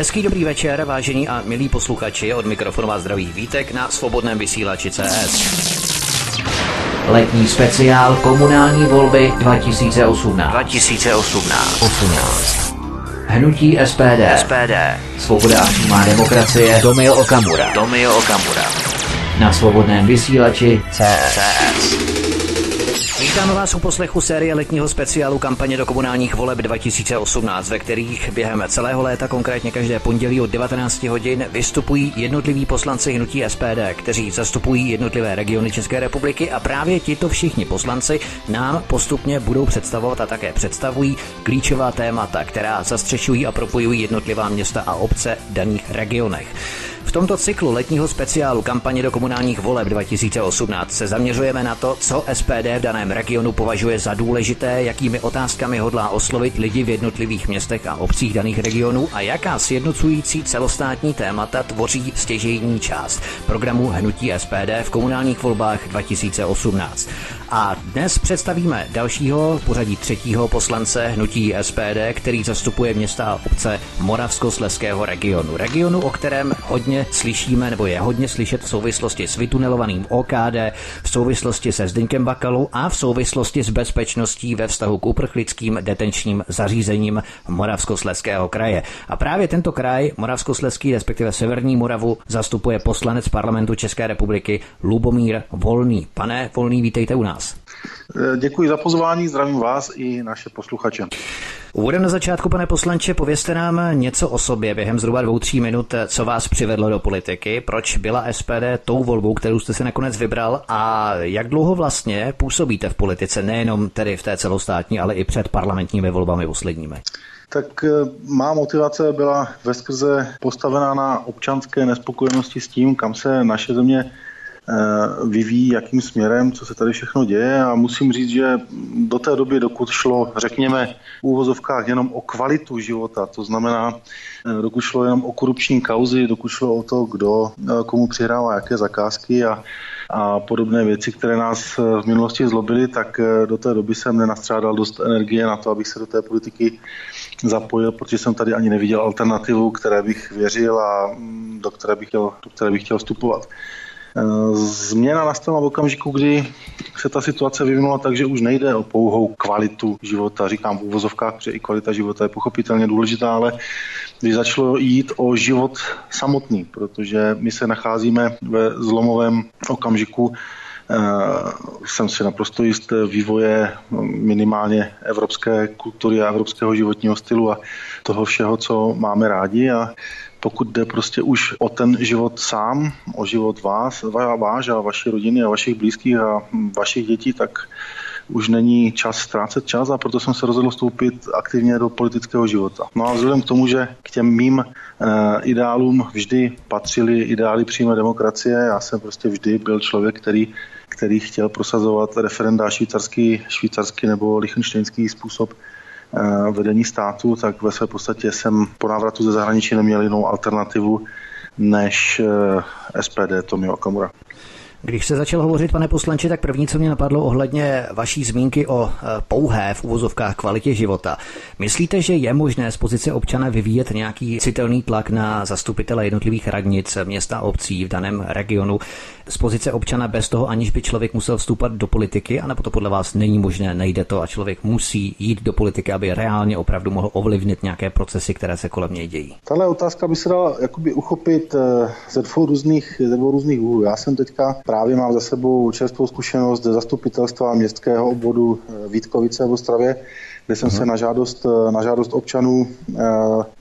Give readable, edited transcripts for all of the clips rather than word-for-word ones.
Hezký dobrý večer, vážení a milí posluchači, od mikrofonu vás zdraví Vítek na Svobodném vysílači CS. Letní speciál komunální volby 2018. Hnutí SPD. Svoboda a přímá demokracie. Tomio Okamura. Na Svobodném vysílači CS. Vítáme vás u poslechu série letního speciálu kampaně do komunálních voleb 2018, ve kterých během celého léta, konkrétně každé pondělí od 19 hodin, vystupují jednotliví poslanci hnutí SPD, kteří zastupují jednotlivé regiony České republiky, a právě tito všichni poslanci nám postupně budou představovat a také představují klíčová témata, která zastřešují a propojují jednotlivá města a obce v daných regionech. V tomto cyklu letního speciálu kampaně do komunálních voleb 2018 se zaměřujeme na to, co SPD v daném regionu považuje za důležité, jakými otázkami hodlá oslovit lidi v jednotlivých městech a obcích daných regionů a jaká sjednocující celostátní témata tvoří stěžejní část programu hnutí SPD v komunálních volbách 2018. A dnes představíme dalšího, pořadí třetího poslance hnutí SPD, který zastupuje města a obce Moravskoslezského regionu, o kterém hodně slyšíme, nebo je hodně slyšet v souvislosti s vytunelovaným OKD, v souvislosti se Zdeňkem Bakalou a v souvislosti s bezpečností ve vztahu k uprchlickým detenčním zařízením Moravskoslezského kraje. A právě tento kraj, Moravskoslezský, respektive Severní Moravu, zastupuje poslanec Parlamentu České republiky Lubomír Volný. Pane Volný, vítejte u nás. Děkuji za pozvání, zdravím vás i naše posluchače. Úvodem na začátku, pane poslanče, povězte nám něco o sobě během zhruba 2-3 minut, co vás přivedlo do politiky, proč byla SPD tou volbou, kterou jste si nakonec vybral, a jak dlouho vlastně působíte v politice, nejenom tedy v té celostátní, ale i před parlamentními volbami posledními. Tak má motivace byla veskrze postavená na občanské nespokojenosti s tím, kam se naše země vyvíjí, jakým směrem, co se tady všechno děje, a musím říct, že do té doby, dokud šlo, řekněme, v úvozovkách jenom o kvalitu života, to znamená, dokud šlo jenom o korupční kauzy, dokud šlo o to, kdo komu přihrává jaké zakázky a podobné věci, které nás v minulosti zlobily, tak do té doby jsem nenastřádal dost energie na to, abych se do té politiky zapojil, protože jsem tady ani neviděl alternativu, které bych věřil a do které bych chtěl vstupovat. Změna nastala v okamžiku, kdy se ta situace vyvinula, takže už nejde o pouhou kvalitu života. Říkám v uvozovkách, protože i kvalita života je pochopitelně důležitá, ale když začalo jít o život samotný, protože my se nacházíme ve zlomovém okamžiku, jsem si naprosto jist, vývoje minimálně evropské kultury a evropského životního stylu a toho všeho, co máme rádi, a pokud jde prostě už o ten život sám, o život váš a vaší rodiny a vašich blízkých a vašich dětí, tak už není čas ztrácet čas, a proto jsem se rozhodl vstoupit aktivně do politického života. No a vzhledem k tomu, že k těm mým ideálům vždy patřily ideály přímé demokracie, já jsem prostě vždy byl člověk, který chtěl prosazovat referenda, švýcarský nebo lichtenštejnský způsob vedení státu, tak ve své podstatě jsem po návratu ze zahraničí neměl jinou alternativu než SPD Tomio Okamura. Když se začal hovořit, pane poslanče, tak první, co mě napadlo ohledně vaší zmínky o pouhé v uvozovkách kvalitě života. Myslíte, že je možné z pozice občana vyvíjet nějaký citelný tlak na zastupitele jednotlivých radnic, města a obcí v daném regionu z pozice občana bez toho, aniž by člověk musel vstoupat do politiky, anebo to podle vás není možné, nejde to a člověk musí jít do politiky, aby reálně opravdu mohl ovlivnit nějaké procesy, které se kolem něj dějí? Tahle otázka by se dala jakoby uchopit ze dvou různých úhlů. Já jsem teďka právě mám za sebou čerstvou zkušenost ze zastupitelstva městského obvodu Vítkovice v Ostravě, kde jsem se na žádost občanů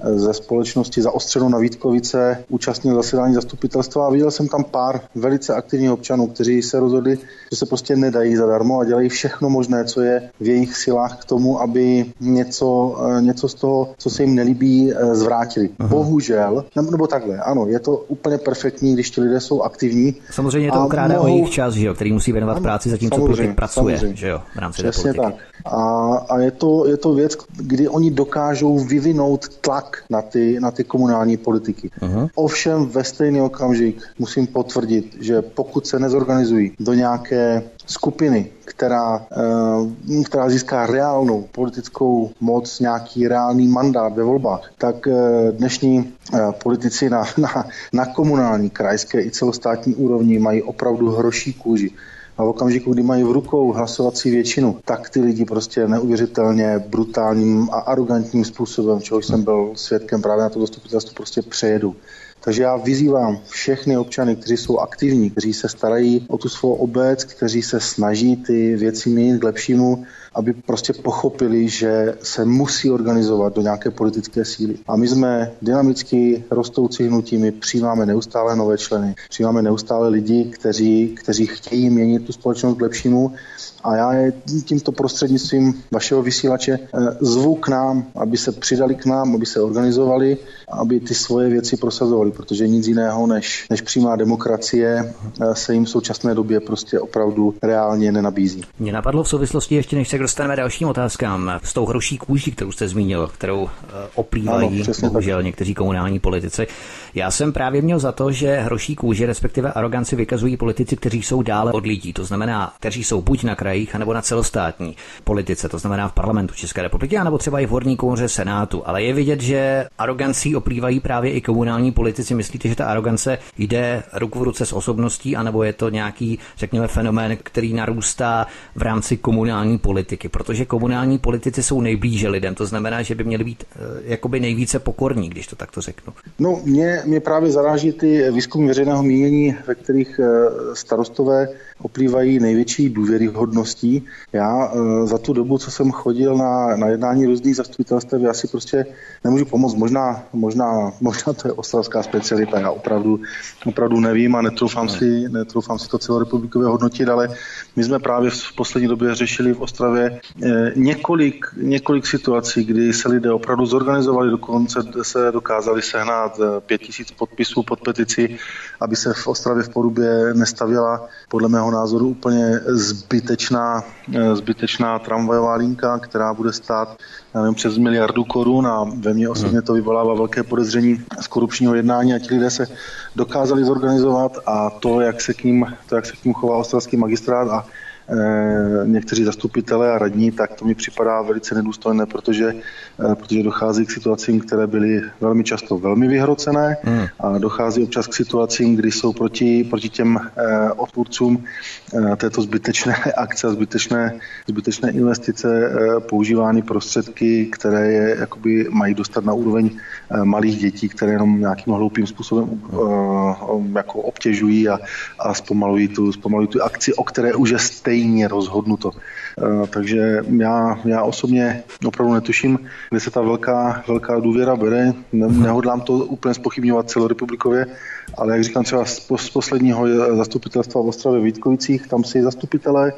ze společnosti Zaostřeno na Vítkovice účastnil zasedání zastupitelstva a viděl jsem tam pár velice aktivních občanů, kteří se rozhodli, že se prostě nedají zadarmo a dělají všechno možné, co je v jejich silách k tomu, aby něco z toho, co se jim nelíbí, zvrátili. Aha. Bohužel, nebo takhle, ano, je to úplně perfektní, když ti lidé jsou aktivní. Samozřejmě to okrádá o jejich čas, který musí věnovat práci, zatímco politik pracuje, v rámci politiky. Tak. A je to věc, kdy oni dokážou vyvinout tlak na ty komunální politiky. Aha. Ovšem ve stejný okamžik musím potvrdit, že pokud se nezorganizují do nějaké skupiny, která získá reálnou politickou moc, nějaký reálný mandát ve volbách, tak dnešní politici na komunální, krajské i celostátní úrovni mají opravdu hroší kůži. A v okamžiku, kdy mají v rukou hlasovací většinu, tak ty lidi prostě neuvěřitelně brutálním a arrogantním způsobem, čehož jsem byl svědkem právě na to zastupitelstvu, prostě přejedu. Takže já vyzývám všechny občany, kteří jsou aktivní, kteří se starají o tu svou obec, kteří se snaží ty věci měnit k lepšímu, aby prostě pochopili, že se musí organizovat do nějaké politické síly. A my jsme dynamicky rostoucí hnutí, my přijímáme neustále nové členy, přijímáme neustále lidi, kteří chtějí měnit tu společnost k lepšímu. A já je tímto prostřednictvím vašeho vysílače zvu k nám, aby se přidali k nám, aby se organizovali, aby ty svoje věci prosazovali, protože nic jiného než přímá demokracie se jim v současné době prostě opravdu reálně nenabízí. Mě napadlo v souvislosti, ještě než se dostaneme dalším otázkám, s tou hroší kůží, kterou jste zmínil, kterou oplývají bohužel někteří komunální politici. Já jsem právě měl za to, že hroší kůži, respektive aroganci, vykazují politici, kteří jsou dále od lidí, to znamená, kteří jsou buď na krajích, anebo na celostátní politice, to znamená v parlamentu České republiky, anebo třeba i v horní komoře Senátu. Ale je vidět, že arogancí oplývají právě i komunální politici. Myslíte, že ta arogance jde ruku v ruce s osobností, anebo je to nějaký, řekněme, fenomén, který narůstá v rámci komunální politiky? Protože komunální politici jsou nejblíže lidem, to znamená, že by měli být jakoby nejvíce pokorní, když to takto řeknu. No, mě právě zaráží ty výzkumy veřejného mínění, ve kterých starostové oplývají největší důvěryhodností. Já za tu dobu, co jsem chodil na jednání různých zastupitelstev, já si prostě nemůžu pomoct. Možná to je ostravská specialita, já opravdu nevím a netroufám si to celorepublikově hodnotit, ale my jsme právě v poslední době řešili v Ostravě několik situací, kdy se lidé opravdu zorganizovali, dokonce se dokázali sehnat 5000 podpisů pod petici, aby se v Ostravě v Porubě nestavěla podle mého názoru úplně zbytečná tramvajová linka, která bude stát přes 1 miliardu korun, a ve mně osobně to vyvolává velké podezření z korupčního jednání, a ti lidé se dokázali zorganizovat, a to, jak se k ním chová ostravský magistrát a někteří zastupitelé a radní, tak to mi připadá velice nedůstojné, protože dochází k situacím, které byly velmi často velmi vyhrocené, a dochází občas k situacím, kdy jsou proti těm odpůrcům této zbytečné akce a zbytečné investice používány prostředky, které je, jakoby mají dostat na úroveň malých dětí, které jenom nějakým hloupým způsobem jako obtěžují a zpomalují tu akci, o které už je stejně rozhodnuto. Takže já osobně opravdu netuším, kde se ta velká důvěra bere. Nehodlám to úplně zpochybňovat celorepublikově, ale jak říkám, třeba z posledního zastupitelstva v Ostravě Vítkovicích, tam si zastupitelé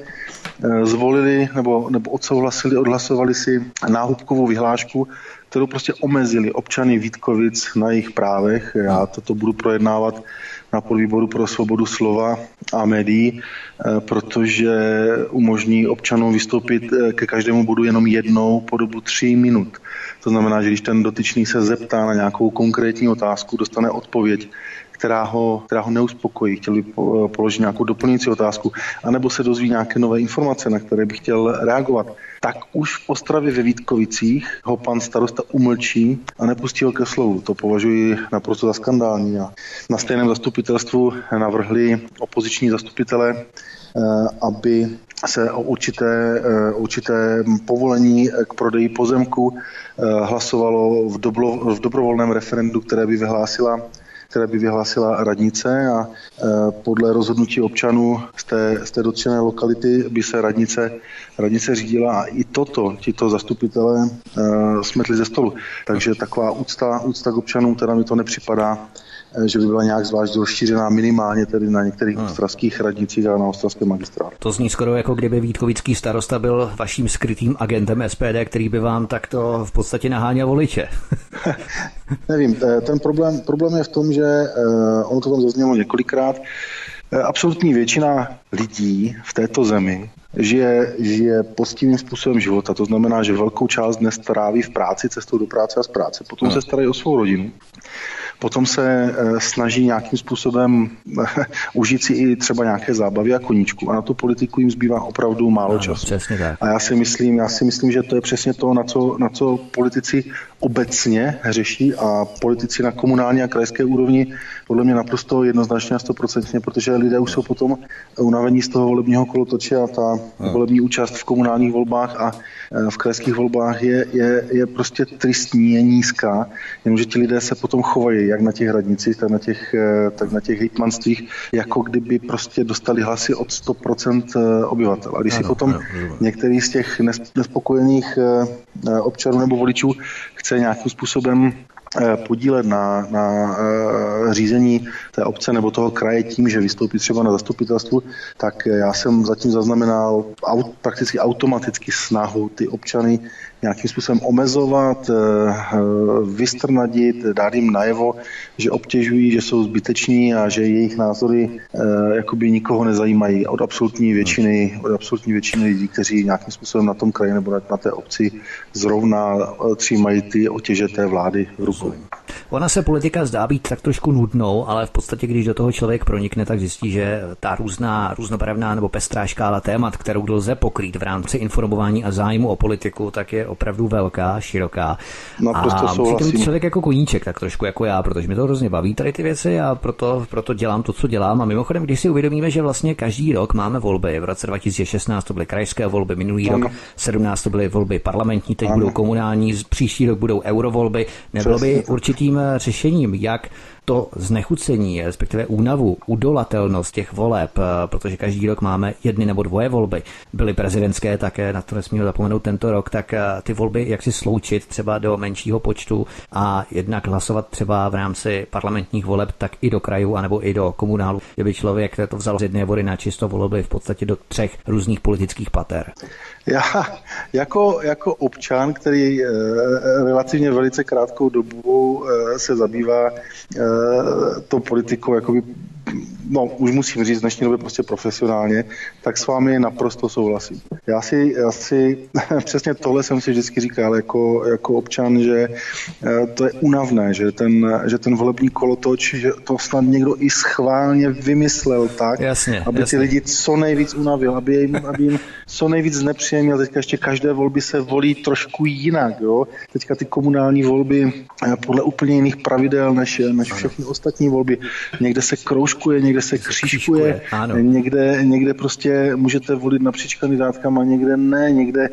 zvolili nebo odsouhlasili, odhlasovali si náhubkovou vyhlášku, kterou prostě omezili občany Vítkovic na jejich právech. Já toto budu projednávat na podvýboru pro svobodu slova a médií, protože umožní občanům vystoupit ke každému bodu jenom jednou po dobu 3 minut. To znamená, že když ten dotyčný se zeptá na nějakou konkrétní otázku, dostane odpověď, která ho neuspokojí, chtěl by položit nějakou doplňující otázku, anebo se dozví nějaké nové informace, na které by chtěl reagovat, tak už v Ostravě ve Vítkovicích ho pan starosta umlčí a nepustí ho ke slovu. To považuji naprosto za skandální. A na stejném zastupitelstvu navrhli opoziční zastupitelé, aby se o určité povolení k prodeji pozemku hlasovalo v dobrovolném referendu, které by vyhlásila radnice, a podle rozhodnutí občanů z té dotčené lokality by se radnice řídila, a i tito zastupitelé smetli ze stolu. Takže taková úcta k občanům, teda mi to nepřipadá, že by byla nějak zvlášť rozšířená, minimálně tedy na některých ostravských radnicích a na ostravském magistrátu. To zní skoro, jako kdyby vítkovický starosta byl vaším skrytým agentem SPD, který by vám takto v podstatě naháněl voliče. Nevím, ten problém je v tom, že ono to tam zaznělo několikrát, absolutní většina lidí v této zemi žije poctivým způsobem života. To znamená, že velkou část dnes tráví v práci, cestou do práce a z práce. Potom se starají o svou rodinu. Potom se snaží nějakým způsobem užít si i třeba nějaké zábavy a koníčku. A na tu politiku jim zbývá opravdu málo času. Přesně tak. A já si myslím, že to je přesně to, na co politici obecně řeší a politici na komunální a krajské úrovni podle mě naprosto jednoznačně a 100%, protože lidé už jsou potom unavení z toho volebního kolotoče a ta volební účast v komunálních volbách a v krajských volbách je prostě tristní, je nízká, jenomže ti lidé se potom chovají jak na těch radnicích, tak na těch hejtmanstvích, jako kdyby prostě dostali hlasy od 100% obyvatel. A když si potom některý z těch nespokojených občanů nebo voličů chce nějakým způsobem podílet na řízení té obce nebo toho kraje tím, že vystoupí třeba na zastupitelstvu, tak já jsem zatím zaznamenal prakticky automaticky snahu ty občany nějakým způsobem omezovat, vystrnadit, dát jim najevo, že obtěžují, že jsou zbyteční a že jejich názory jakoby nikoho nezajímají od absolutní většiny lidí, kteří nějakým způsobem na tom kraji nebo na té obci zrovna třímají ty otěžeté vlády v rukou. Ona se politika zdá být tak trošku nudnou, ale v podstatě, když do toho člověk pronikne, tak zjistí, že ta různobarevná nebo pestrá škála témat, kterou lze pokrýt v rámci informování a zájmu o politiku, tak je opravdu velká, široká. Naprosto souhlasím. A musí to mít člověk jako koníček, tak trošku jako já, protože mi to hrozně baví tady ty věci a proto dělám to, co dělám. A mimochodem, když si uvědomíme, že vlastně každý rok máme volby. V roce 2016 to byly krajské volby, minulý rok 17 to byly volby parlamentní, teď budou komunální, příští rok budou eurovolby. Nebylo by určitým řešením, jak to znechucení, respektive únavu, udolatelnost těch voleb, protože každý rok máme jedny nebo dvoje volby. Byly prezidentské, také na to nesmíme zapomenout tento rok, tak ty volby jak si sloučit třeba do menšího počtu a jednak hlasovat třeba v rámci parlamentních voleb, tak i do krajů, anebo i do komunálu, kdyby člověk to vzal z jedné vody na čisto volby v podstatě do 3 různých politických pater. Já jako občan, který relativně velice krátkou dobu se zabývá to politikou, jakoby, už musím říct, v dnešní době prostě profesionálně, tak s vámi naprosto souhlasím. Já si přesně tohle jsem si vždycky říkal jako občan, že to je unavné, že ten volební kolotoč, že to snad někdo i schválně vymyslel tak, aby ty lidi co nejvíc unavil, aby jim co nejvíc znepříjemnil. Teďka ještě každé volby se volí trošku jinak, jo? Teďka ty komunální volby podle úplně jiných pravidel než všechny ostatní volby. Někde se kroužkuje, někde se křížkuje, někde prostě můžete volit napříč kandidátkama, někde ne, někde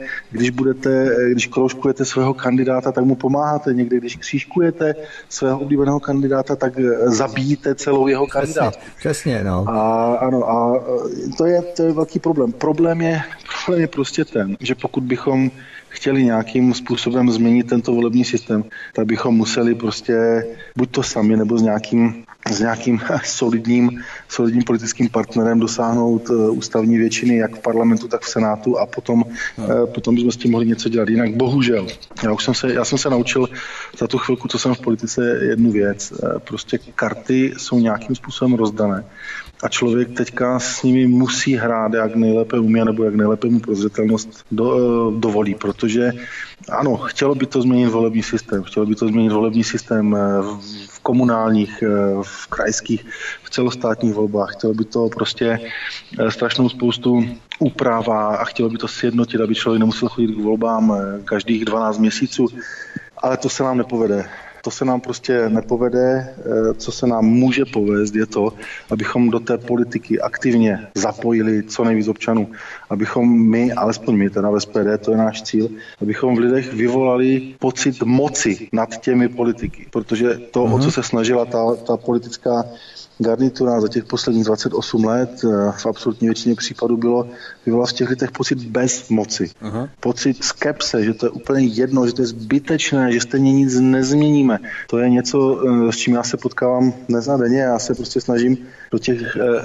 když kroužkujete svého kandidáta, tak mu pomáháte, někde když křížkujete svého oblíbeného kandidáta, tak zabijíte celou jeho kandidátku. Přesně, no. A to je velký problém. Problém je prostě ten, že pokud bychom chtěli nějakým způsobem změnit tento volební systém, tak bychom museli prostě buď to sami, nebo s nějakým solidním politickým partnerem dosáhnout ústavní většiny jak v parlamentu, tak v senátu a potom bychom s tím mohli něco dělat. Jinak bohužel. Já jsem se naučil za tu chvilku, co jsem v politice, jednu věc. Prostě karty jsou nějakým způsobem rozdané a člověk teďka s nimi musí hrát, jak nejlépe umí, nebo jak nejlépe mu prozřetelnost dovolí, protože ano, chtělo by to změnit volební systém v komunálních, v krajských, v celostátních volbách. Chtělo by to prostě strašnou spoustu úprav a chtělo by to sjednotit, aby člověk nemusel chodit k volbám každých 12 měsíců, ale to se nám nepovede. To se nám prostě nepovede, co se nám může povést, je to, abychom do té politiky aktivně zapojili co nejvíc občanů. Abychom my, alespoň my, teda v SPD, to je náš cíl, abychom v lidech vyvolali pocit moci nad těmi politiky. Protože to, o co se snažila ta politická garnitura za těch posledních 28 let v absolutní většině případů bylo vyvolat v těch lidech pocit bez moci. Aha. Pocit skepse, že to je úplně jedno, že to je zbytečné, že stejně nic nezměníme. To je něco, s čím já se potkávám dnes a denně. Já se prostě snažím do těch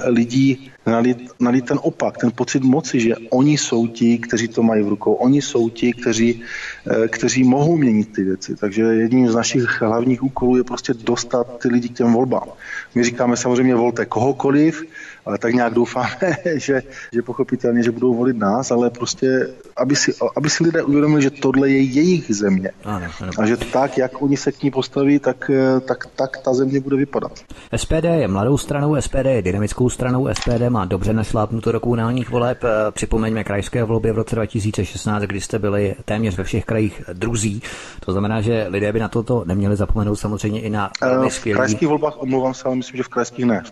lidí nalít ten opak, ten pocit moci, že oni jsou ti, kteří to mají v rukou, oni jsou ti, kteří mohou měnit ty věci. Takže jedním z našich hlavních úkolů je prostě dostat ty lidi k těm volbám. My říkáme samozřejmě volte kohokoliv, ale tak nějak doufáme, že pochopitelně, že budou volit nás, ale prostě, aby si lidé uvědomili, že tohle je jejich země. Ano. A že tak, jak oni se k ní postaví, tak ta země bude vypadat. SPD je mladou stranou, SPD je dynamickou stranou, SPD má dobře našlápnuto do komunálních voleb. Připomeňme krajské volby v roce 2016, kdy jste byli téměř ve všech krajích druzí. To znamená, že lidé by na toto neměli zapomenout, samozřejmě i na v krajských volbách, omlouvám se, ale myslím, že v krajských ne, v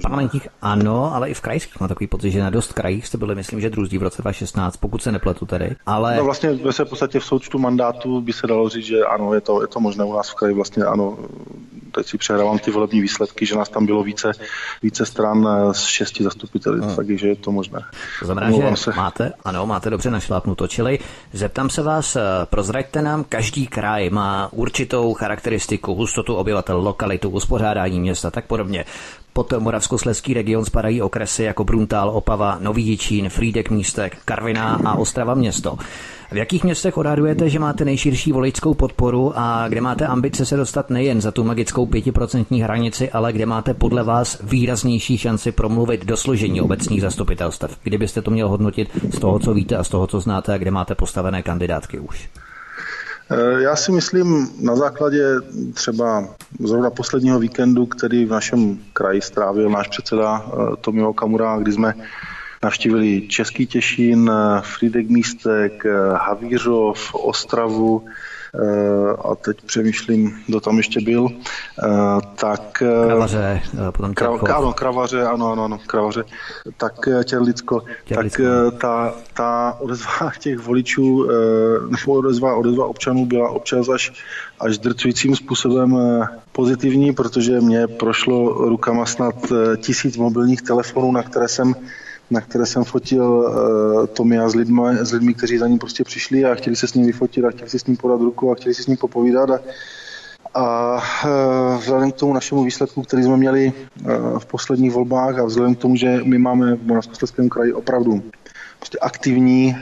parlamentních ano, ale i v krajských mám takový pocit, že na dost krajích jste byli, myslím, že druzí v roce 2016, pokud se nepletu tedy. Ale no vlastně ve se v podstatě v součtu mandátu by se dalo říct, že ano, je to možné u nás v kraji vlastně ano. Teď si přehrávám ty volební výsledky, že nás tam bylo více stran z 6 zastupitelů, takže je to možné. To znamená, že máte dobře našlápnuto. Čili zeptám se vás, prozraďte nám, každý kraj má určitou charakteristiku, hustotu obyvatel, lokalitu, uspořádání města, tak podobně. Pod Moravskoslezský region spadají okresy jako Bruntál, Opava, Nový Jičín, Frýdek-Místek, Karviná a Ostrava město. V jakých městech odhadujete, že máte nejširší voličskou podporu a kde máte ambice se dostat nejen za tu magickou 5% hranici, ale kde máte podle vás výraznější šanci promluvit do složení obecních zastupitelstev? Kdybyste to měl hodnotit z toho, co víte a z toho, co znáte a kde máte postavené kandidátky už? Já si myslím, na základě třeba zrovna posledního víkendu, který v našem kraji strávil náš předseda Tomio Okamura, kdy jsme navštívili Český Těšín, Frýdek-Místek, Havířov, Ostravu a teď přemýšlím, kdo tam ještě byl, tak Kravaře, potom Kravaře, ano, Kravaře, tak Těrlicko, tak ta odezva těch voličů, nebo odezva občanů byla občas až drcujícím způsobem pozitivní, protože mě prošlo rukama snad 1000 mobilních telefonů, na které jsem fotil Tomia s lidmi, kteří za ním prostě přišli a chtěli se s ním vyfotit a chtěli si s ním podat ruku a chtěli si s ním popovídat. A vzhledem k tomu našemu výsledku, který jsme měli v posledních volbách a vzhledem k tomu, že my máme v Moravskoslezském kraji opravdu prostě aktivní,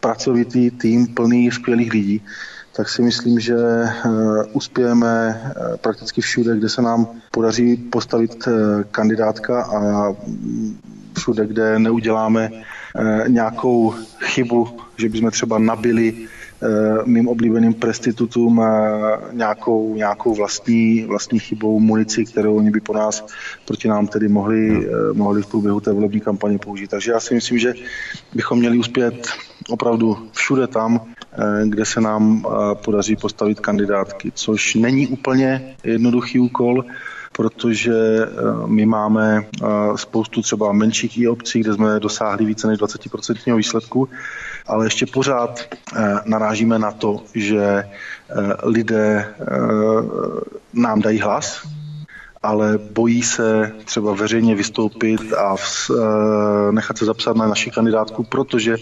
pracovitý tým plný skvělých lidí, tak si myslím, že uspějeme prakticky všude, kde se nám podaří postavit kandidátka a všude, kde neuděláme nějakou chybu, že bychom třeba nabili mým oblíbeným prestitutům nějakou vlastní chybou munici, kterou oni by po nás proti nám tedy mohli v průběhu té volební kampaně použít. Takže já si myslím, že bychom měli uspět opravdu všude tam, kde se nám podaří postavit kandidátky, což není úplně jednoduchý úkol, protože my máme spoustu třeba menších i obcí, kde jsme dosáhli více než 20% výsledku, ale ještě pořád narážíme na to, že lidé nám dají hlas, ale bojí se třeba veřejně vystoupit a nechat se zapsat na naši kandidátku, protože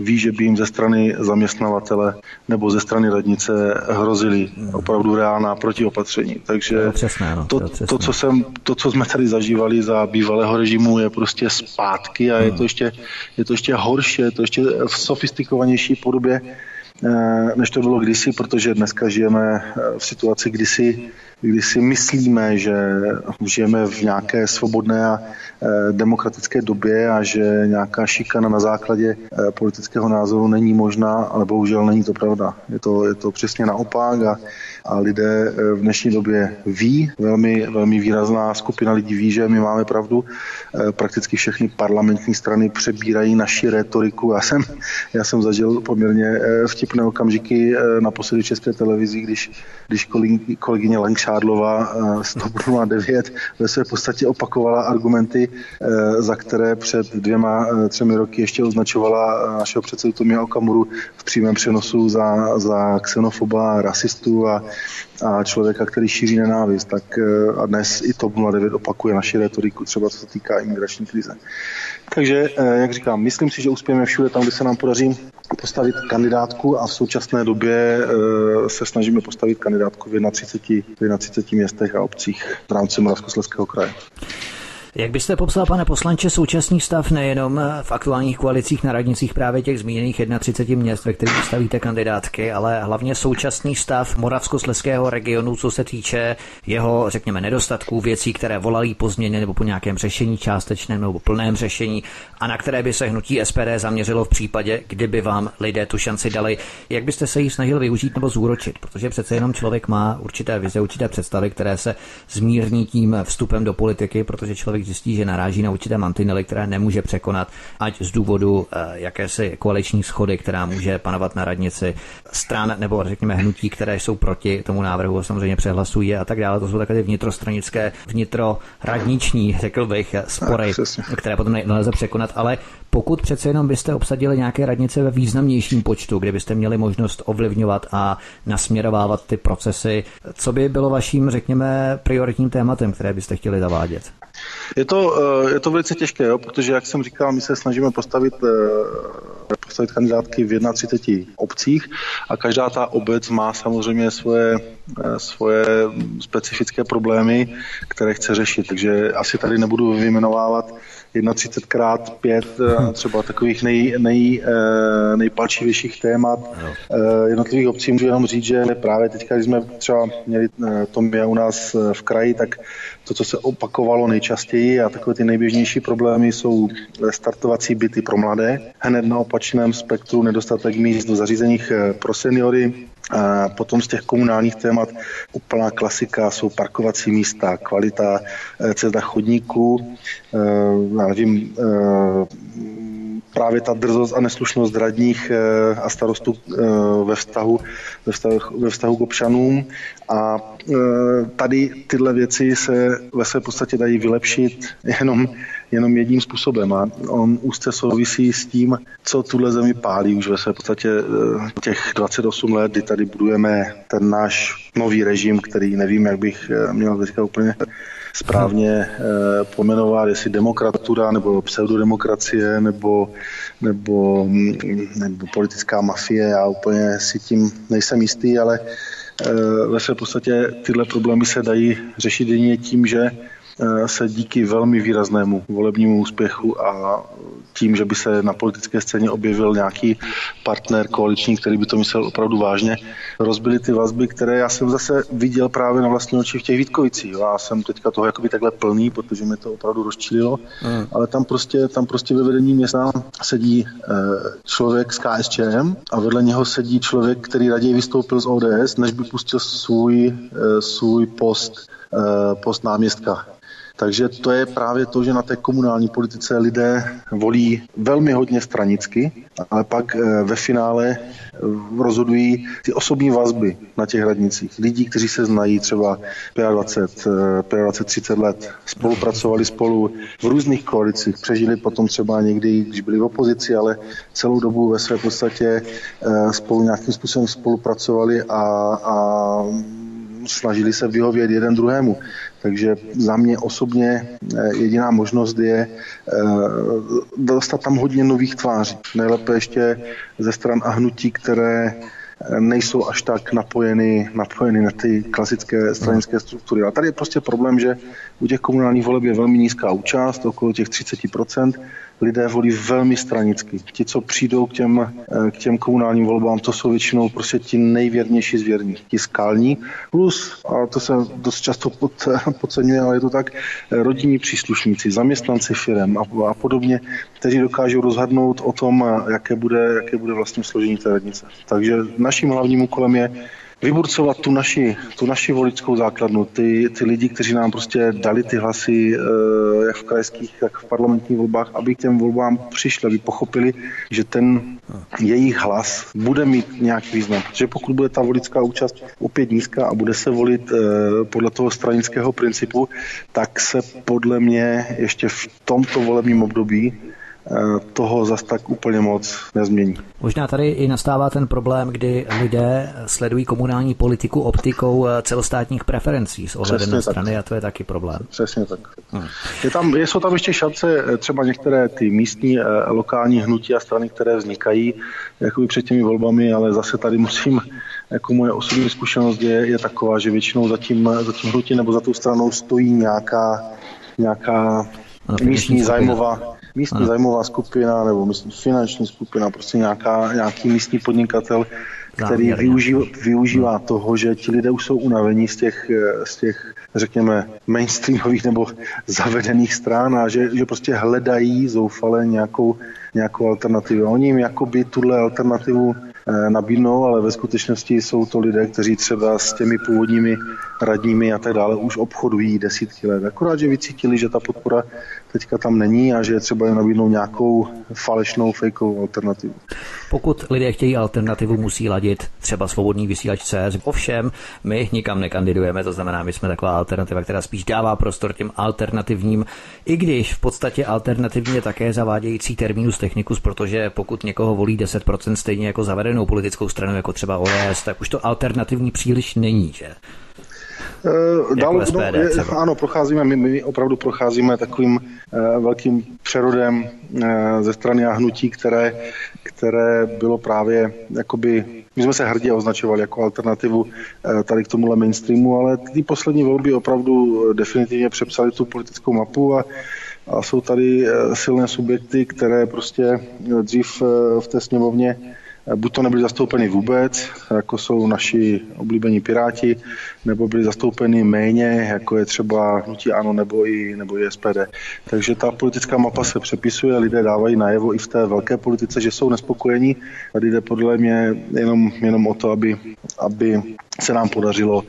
ví, že by jim ze strany zaměstnavatele nebo ze strany radnice hrozily opravdu reálná protiopatření. Takže to, co jsme tady zažívali za bývalého režimu, je prostě zpátky a je to ještě horší, je to ještě v sofistikovanější podobě, než to bylo kdysi, protože dneska žijeme v situaci, kdy si myslíme, že žijeme v nějaké svobodné a demokratické době a že nějaká šikana na základě politického názoru není možná, ale bohužel není to pravda. Je to přesně naopak a lidé v dnešní době ví, velmi výrazná skupina lidí ví, že my máme pravdu. Prakticky všechny parlamentní strany přebírají naši retoriku. Já jsem zažil poměrně vtipné okamžiky naposledy v České televizi, když kolegyně Langšádlová 109 ve své podstatě opakovala argumenty, za které před 2-3 roky ještě označovala našeho předsedu Tomia Okamuru v přímém přenosu za xenofoba, rasistu a člověka, který šíří nenávist. Tak a dnes i TOP 09 opakuje naši retoriku, třeba co se týká imigrační krize. Takže, jak říkám, myslím si, že uspějeme všude tam, kde se nám podaří postavit kandidátku a v současné době se snažíme postavit kandidátku v 31 městech a obcích v rámci Moravskoslezského kraje. Jak byste popsal, pane poslanče, současný stav nejenom v aktuálních koalicích na radnicích právě těch zmíněných 31 měst, ve kterých stavíte kandidátky, ale hlavně současný stav Moravskoslezského regionu, co se týče jeho, řekněme, nedostatků, věcí, které volají po změně nebo po nějakém řešení částečném nebo plném řešení a na které by se hnutí SPD zaměřilo v případě, kdyby vám lidé tu šanci dali. Jak byste se ji snažil využít nebo zúročit? Protože přece jenom člověk má určité vize, určité představy, které se zmírní tím vstupem do politiky, protože člověk zjistí, že naráží na určité mantinely, které nemůže překonat, ať z důvodu jakési koaliční schody, která může panovat na radnici, stran nebo řekněme hnutí, které jsou proti tomu návrhu, samozřejmě přehlasují a tak dále. To jsou takové vnitrostranické, vnitroradniční, řekl bych, spory, které potom nelze překonat, ale pokud přece jenom byste obsadili nějaké radnice ve významnějším počtu, kde byste měli možnost ovlivňovat a nasměrovávat ty procesy, co by bylo vaším, řekněme, prioritním tématem, které byste chtěli zavádět? Je to velice těžké, jo, protože, jak jsem říkal, my se snažíme postavit kandidátky v 31 obcích a každá ta obec má samozřejmě svoje specifické problémy, které chce řešit. Takže asi tady nebudu vyjmenovávat 31x5 třeba takových nejpalčivějších témat jednotlivých obcí. Můžu jenom říct, že právě teďka, když jsme třeba měli Tomia u nás v kraji, tak to, co se opakovalo nejčastěji a takové ty nejběžnější problémy jsou startovací byty pro mladé, hned na opačném spektru nedostatek míst v zařízeních pro seniory. A potom z těch komunálních témat úplná klasika jsou parkovací místa, kvalita, cesta chodníků, já nevím, právě ta drzost a neslušnost radních a starostů ve vztahu k občanům. A tady tyhle věci se ve své podstatě dají vylepšit jenom jedním způsobem. A on úzce souvisí s tím, co tuhle zemi pálí už ve své podstatě těch 28 let, kdy tady budujeme ten náš nový režim, který nevím, jak bych měl teďka úplně správně pojmenovat, jestli demokratura nebo pseudodemokracie nebo politická mafie, já úplně si tím nejsem jistý, ale ve své podstatě tyhle problémy se dají řešit jedině tím, že se díky velmi výraznému volebnímu úspěchu a tím, že by se na politické scéně objevil nějaký partner koaliční, který by to myslel opravdu vážně, rozbily ty vazby, které já jsem zase viděl právě na vlastní oči v těch Vítkovicích. Já jsem teďka toho jakoby takhle plný, protože mě to opravdu rozčililo, ale tam prostě ve vedení města sedí člověk z KSČM a vedle něho sedí člověk, který raději vystoupil z ODS, než by pustil svůj post náměstka. Takže to je právě to, že na té komunální politice lidé volí velmi hodně stranicky, ale pak ve finále rozhodují ty osobní vazby na těch radnicích. Lidí, kteří se znají třeba 25-30 let, spolupracovali spolu v různých koalicích, přežili potom třeba někdy, když byli v opozici, ale celou dobu ve své podstatě spolu nějakým způsobem spolupracovali a snažili se vyhovět jeden druhému. Takže za mě osobně jediná možnost je dostat tam hodně nových tváří. Nejlépe ještě ze stran a hnutí, které nejsou až tak napojeny na ty klasické stranické struktury. A tady je prostě problém, že u těch komunálních voleb je velmi nízká účast, okolo těch 30%. Lidé volí velmi stranicky. Ti, co přijdou k těm komunálním volbám, to jsou většinou prostě ti nejvěrnější z věrných, ti skalní. Plus, a to se dost často podceňuje, ale je to tak, rodinní příslušníci, zaměstnanci firem a podobně, kteří dokážou rozhodnout o tom, jaké bude vlastně složení té radnice. Takže naším hlavním úkolem je vyburcovat tu naši voličskou základnu, ty lidi, kteří nám prostě dali ty hlasy jak v krajských, tak v parlamentních volbách, aby k těm volbám přišli, aby pochopili, že ten jejich hlas bude mít nějaký význam. Protože pokud bude ta voličská účast opět nízká a bude se volit podle toho stranického principu, tak se podle mě ještě v tomto volebním období toho zas tak úplně moc nezmění. Možná tady i nastává ten problém, kdy lidé sledují komunální politiku optikou celostátních preferencí s ohledem na strany a to je taky problém. Přesně tak. Jsou tam ještě šance, třeba některé ty místní, lokální hnutí a strany, které vznikají jakoby před těmi volbami, ale zase tady musím, jako moje osobní zkušenost je taková, že většinou za tím hnutí nebo za tou stranou stojí nějaká místní zájmová skupina, nebo myslím, finanční skupina, prostě nějaký místní podnikatel, který využívá toho, že ti lidé už jsou unavení z těch řekněme, mainstreamových nebo zavedených stran a že prostě hledají zoufale nějakou alternativu. Oni jim jakoby tuhle alternativu nabídnou, ale ve skutečnosti jsou to lidé, kteří třeba s těmi původními radními a tak dále už obchodují desítky let. Akorát, že vycítili, že ta podpora teďka tam není a že je třeba jim nabídnou nějakou falešnou, fejkovou alternativu. Pokud lidé chtějí alternativu, musí ladit třeba Svobodný vysílač CS. Ovšem, my nikam nekandidujeme, to znamená, my jsme taková alternativa, která spíš dává prostor těm alternativním, i když v podstatě alternativně také zavádějící terminus technicus, protože pokud někoho volí 10% stejně jako zavedenou politickou stranu, jako třeba ODS, tak už to alternativní příliš není, že? Jako SPD, ano, procházíme, my opravdu procházíme takovým velkým přerodem ze strany a hnutí, které bylo právě jakoby, my jsme se hrdě označovali jako alternativu tady k tomuhle mainstreamu, ale ty poslední volby opravdu definitivně přepsaly tu politickou mapu a jsou tady silné subjekty, které prostě dřív v té sněmovně buď to nebyli zastoupeni vůbec, jako jsou naši oblíbení Piráti, nebo byli zastoupeni méně, jako je třeba hnutí ANO nebo i SPD. Takže ta politická mapa se přepisuje, lidé dávají najevo i v té velké politice, že jsou nespokojení. Tady jde podle mě jenom o to, aby se nám podařilo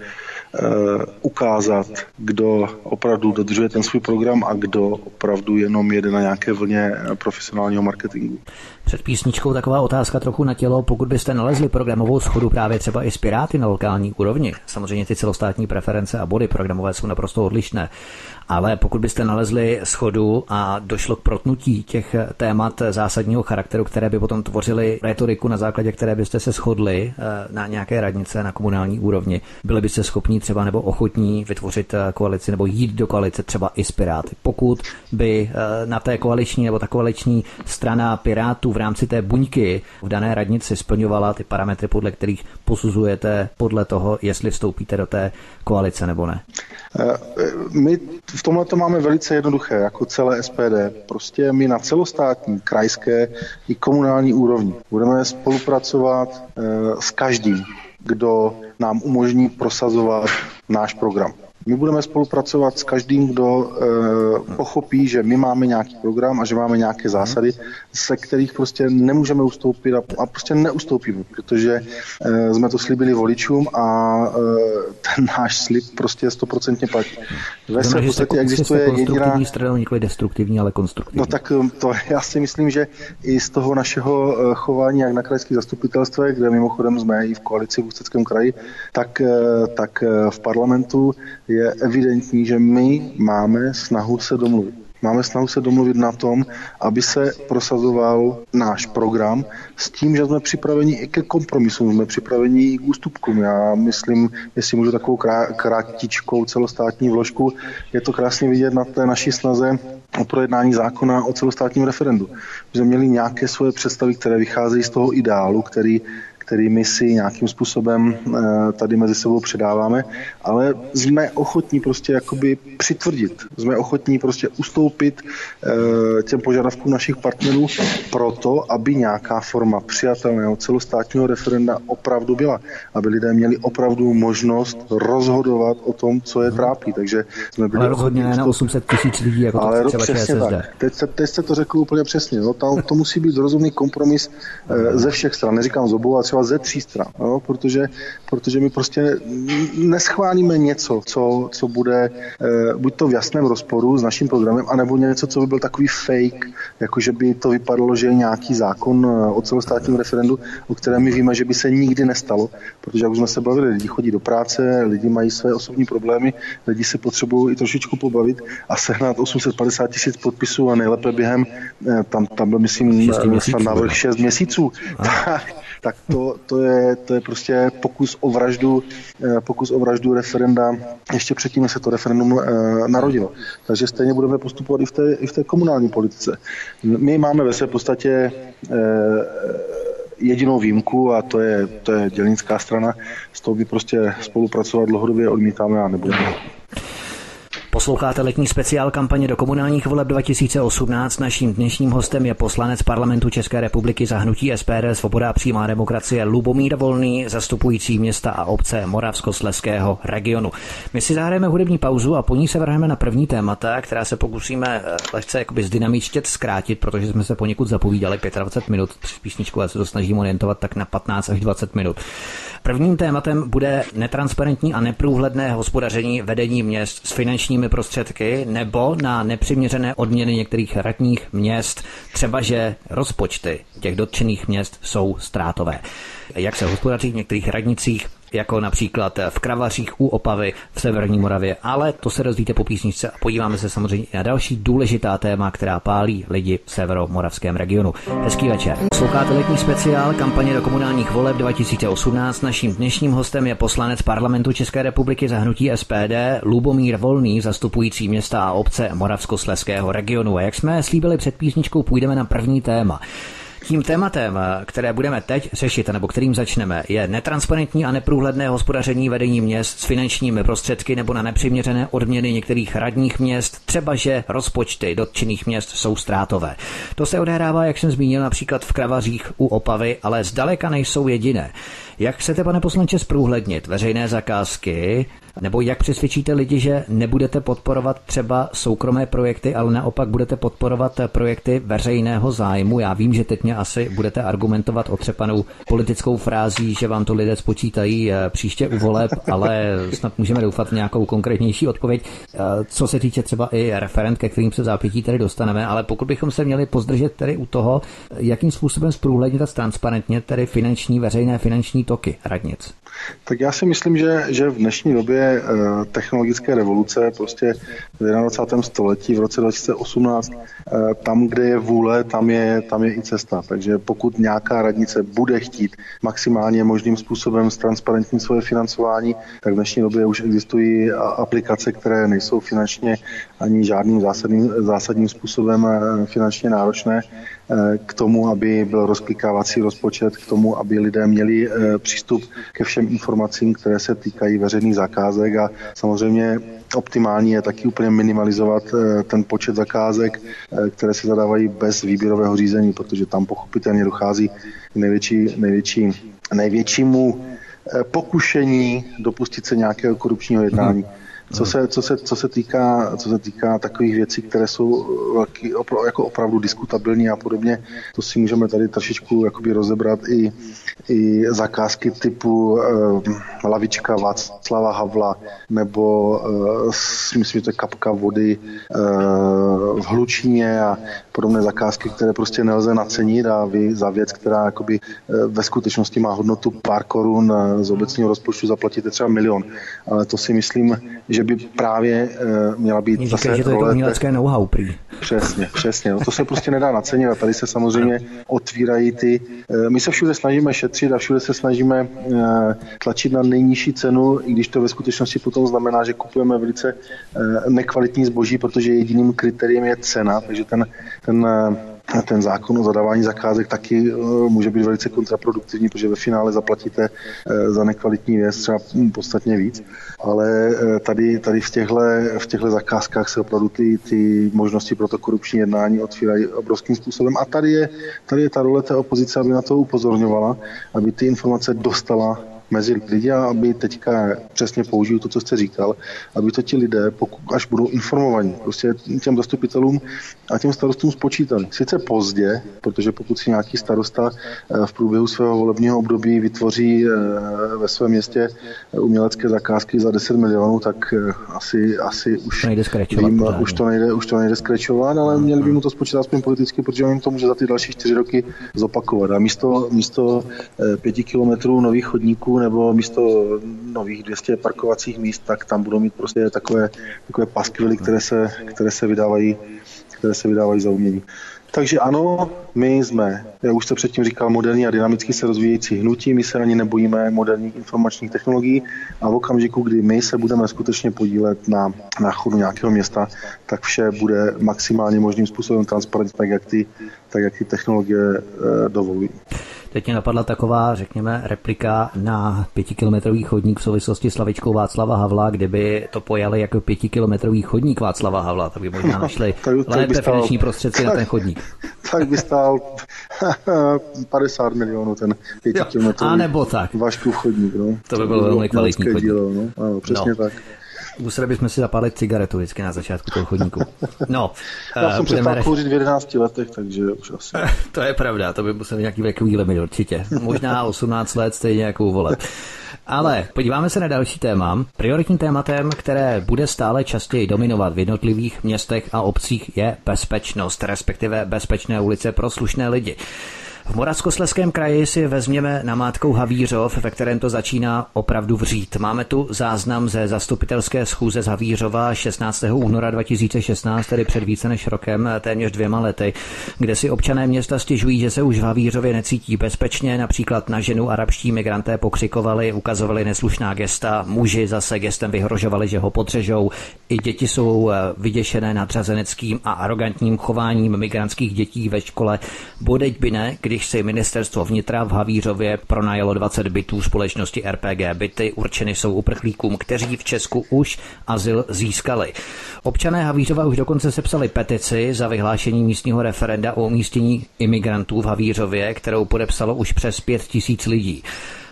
ukázat, kdo opravdu dodržuje ten svůj program a kdo opravdu jenom jede na nějaké vlně profesionálního marketingu. Před písničkou taková otázka trochu na tělo, pokud byste nalezli programovou schodu právě třeba i s Piráty na lokální úrovni. Samozřejmě ty celostátní preference a body programové jsou naprosto odlišné, ale pokud byste nalezli schodu a došlo k protnutí těch témat zásadního charakteru, které by potom tvořily retoriku, na základě které byste se shodli na nějaké radnice na komunální úrovni, byli byste schopni třeba nebo ochotní vytvořit koalici nebo jít do koalice třeba i s Piráty. Pokud by na té koaliční nebo ta koaliční strana Pirátů v rámci té buňky v dané radnici splňovala ty parametry, podle kterých posuzujete podle toho, jestli vstoupíte do té koalice nebo ne. My v tomhle to máme velice jednoduché, jako celé SPD. Prostě my na celostátní, krajské i komunální úrovni budeme spolupracovat s každým, kdo nám umožní prosazovat náš program. My budeme spolupracovat s každým, kdo pochopí, že my máme nějaký program a že máme nějaké zásady, se kterých prostě nemůžeme ustoupit a prostě neustoupíme, protože jsme to slíbili voličům a ten náš slib prostě 100% platí. Ve své podstatě existuje konstruktivní strana, nikoli destruktivní, ale konstruktivní. No tak to já si myslím, že i z toho našeho chování, jak na krajských zastupitelstvech, kde mimochodem jsme i v koalici v Ústeckém kraji, tak v parlamentu, je evidentní, že my máme snahu se domluvit. Máme snahu se domluvit na tom, aby se prosazoval náš program s tím, že jsme připraveni i ke kompromisům, jsme připraveni i k ústupkům. Já myslím, jestli můžu takovou kratičkou celostátní vložku, je to krásně vidět na té naší snaze o projednání zákona o celostátním referendu. My jsme měli nějaké svoje představy, které vycházejí z toho ideálu, který my si nějakým způsobem tady mezi sebou předáváme, ale jsme ochotní prostě jakoby přitvrdit, jsme ochotní prostě ustoupit těm požadavkům našich partnerů proto, aby nějaká forma přijatelného celostátního referenda opravdu byla, aby lidé měli opravdu možnost rozhodovat o tom, co je trápí. Takže jsme byli rozhodně ne na 800 000 lidí, jako ale to třeba přesně ČSSD. Tak. Teď jste to řekl úplně přesně. No, to musí být rozumný kompromis ze všech stran. Neříkám z obou, ale třeba ze 3 stran, no, protože my prostě neschválíme něco, co bude buď to v jasném rozporu s naším programem, anebo něco, co by byl takový fake, jakože by to vypadalo, že je nějaký zákon o celostátním referendu, o kterém my víme, že by se nikdy nestalo, protože jak jsme se bavili, lidi chodí do práce, lidi mají své osobní problémy, lidi se potřebují i trošičku pobavit a sehnat 850 000 podpisů a nejlépe během, tam byl myslím návrh 6 měsíců, tak to je prostě pokus o vraždu referenda ještě předtím, než se to referendum narodilo. Takže stejně budeme postupovat i v té komunální politice. My máme ve své podstatě jedinou výjimku a to je dělnická strana. S tou by prostě spolupracovat dlouhodobě odmítáme a nebudeme. Posloucháte letní speciál kampaně do komunálních voleb 2018. Naším dnešním hostem je poslanec Parlamentu České republiky za hnutí SPD, Svoboda a přímá demokracie Lubomír Volný, zastupující města a obce Moravskoslezského regionu. My si zahrajeme hudební pauzu a po ní se vrhneme na první témata, která se pokusíme lehce jakoby zdynamičtět zkrátit, protože jsme se poněkud zapovídali 25 minut při písničku, ale se to snažím orientovat tak na 15 až 20 minut. Prvním tématem bude netransparentní a neprůhledné hospodaření vedení měst s finančními prostředky nebo na nepřiměřené odměny některých radních měst, třeba že rozpočty těch dotčených měst jsou ztrátové. Jak se hospodaří v některých radnicích, jako například v Kravařích, u Opavy, v severní Moravě, ale to se dozvíte po písničce a podíváme se samozřejmě na další důležitá téma, která pálí lidi v severomoravském regionu. Hezký večer. Posloucháte letní speciál kampaně do komunálních voleb 2018. Naším dnešním hostem je poslanec Parlamentu České republiky za hnutí SPD Lubomír Volný, zastupující města a obce Moravskoslezského regionu. A jak jsme slíbili před písničkou, půjdeme na první téma. Tím tématem, které budeme teď řešit, nebo kterým začneme, je netransparentní a neprůhledné hospodaření vedení měst s finančními prostředky nebo na nepřiměřené odměny některých radních měst, třeba že rozpočty dotčených měst jsou ztrátové. To se odehrává, jak jsem zmínil, například v Kravařích, u Opavy, ale zdaleka nejsou jediné. Jak chcete, pane poslanče, zprůhlednit veřejné zakázky, nebo jak přesvědčíte lidi, že nebudete podporovat třeba soukromé projekty, ale naopak budete podporovat projekty veřejného zájmu? Já vím, že teď mě asi budete argumentovat otřepanou politickou frází, že vám to lidé spočítají příště u voleb, ale snad můžeme doufat v nějakou konkrétnější odpověď, co se týče třeba i referent, ke kterým se zápětí tady dostaneme, ale pokud bychom se měli pozdržet tedy u toho, jakým způsobem zprůhlednit a transparentně tedy veřejné finanční toky radnic. Tak já si myslím, že v dnešní době technologické revoluce, prostě v 21. století, v roce 2018, tam, kde je vůle, tam je i cesta. Takže pokud nějaká radnice bude chtít maximálně možným způsobem ztransparentnit svoje financování, tak v dnešní době už existují aplikace, které nejsou finančně ani žádným zásadním způsobem finančně náročné k tomu, aby byl rozklikávací rozpočet, k tomu, aby lidé měli přístup ke všem informacím, které se týkají veřejných zakázek, a samozřejmě optimální je taky úplně minimalizovat ten počet zakázek, které se zadávají bez výběrového řízení, protože tam pochopitelně dochází k největšímu pokušení dopustit se nějakého korupčního jednání. Co se týká takových věcí, které jsou jako opravdu diskutabilní a podobně, to si můžeme tady trošičku jakoby rozebrat i zakázky typu lavička Václava Havla, nebo myslím, že to je kapka vody v Hlučíně a podobné zakázky, které prostě nelze nacenit a za věc, která jakoby ve skutečnosti má hodnotu pár korun z obecního rozpočtu, zaplatíte třeba 1 milion. Ale to si myslím, že by právě měla být zase role... Že to je to umělecké know-how prý. Přesně. No, to se prostě nedá nacenit a tady se samozřejmě otvírají ty... My se všude snažíme šetřit a všude se snažíme tlačit na nejnižší cenu, i když to ve skutečnosti potom znamená, že kupujeme velice nekvalitní zboží, protože jediným kritériem je cena, takže ten zákon o zadávání zakázek taky může být velice kontraproduktivní, protože ve finále zaplatíte za nekvalitní věc třeba podstatně víc, ale tady v těchto zakázkách se opravdu ty možnosti pro to korupční jednání otvírají obrovským způsobem a tady je ta role té opozice, aby na to upozorňovala, aby ty informace dostala mezi lidi a aby teďka přesně použiju to, co jste říkal, aby to ti lidé, až budou informovaní, prostě těm zastupitelům a těm starostům spočítali. Sice pozdě, protože pokud si nějaký starosta v průběhu svého volebního období vytvoří ve svém městě umělecké zakázky za 10 milionů, tak asi už to nejde skrečovat, ale měli by mu to spočítat aspoň politicky, protože on to může za ty další 4 roky zopakovat. A místo 5 kilometrů nových chodníků nebo místo nových 200 parkovacích míst, tak tam budou mít prostě takové paskvily, které se vydávají za umění. Takže ano, my jsme, jak už jsem předtím říkal, moderní a dynamicky se rozvíjející hnutí, my se ani nebojíme moderních informačních technologií a v okamžiku, kdy my se budeme skutečně podílet na chodu nějakého města, tak vše bude maximálně možným způsobem transparentní, tak jak ty technologie dovolují. Teď mě napadla taková, řekněme, replika na 5-kilometrový chodník v souvislosti s lavičkou Václava Havla, kde by to pojali jako 5-kilometrový chodník Václava Havla, tak by možná našli lépe finanční prostředky na ten chodník. Tak by stál 50 milionů ten 5-kilometrový Vaškův chodník. No. To by bylo velmi kvalitní chodník. Dílo, no. Ano, přesně tak. Museli bychom si zapálit cigaretu vždycky na začátku toho chodníku. No, já jsem přestal kouřit v 11 letech, takže už asi. To je pravda, to by musel nějaký věkový limit určitě. Možná 18 let stejně jako u voleb. Ale podíváme se na další téma. Prioritním tématem, které bude stále častěji dominovat v jednotlivých městech a obcích, je bezpečnost, respektive bezpečné ulice pro slušné lidi. V Moravskoslezském kraji si vezměme namátkou Havířov, ve kterém to začíná opravdu vřít. Máme tu záznam ze zastupitelské schůze z Havířova 16. února 2016, tedy před více než rokem, téměř 2 lety, kde si občané města stěžují, že se už v Havířově necítí bezpečně, například na ženu arabští migranté pokřikovali, ukazovali neslušná gesta, muži zase gestem vyhrožovali, že ho podřežou, i děti jsou vyděšené nadřazeneckým a arrogantním chováním migrantských dětí ve škole Bodeďbine, když si ministerstvo vnitra v Havířově pronajalo 20 bytů společnosti RPG byty, určeny jsou uprchlíkům, kteří v Česku už azyl získali. Občané Havířova už dokonce sepsali petici za vyhlášení místního referenda o umístění imigrantů v Havířově, kterou podepsalo už přes 5 000 lidí.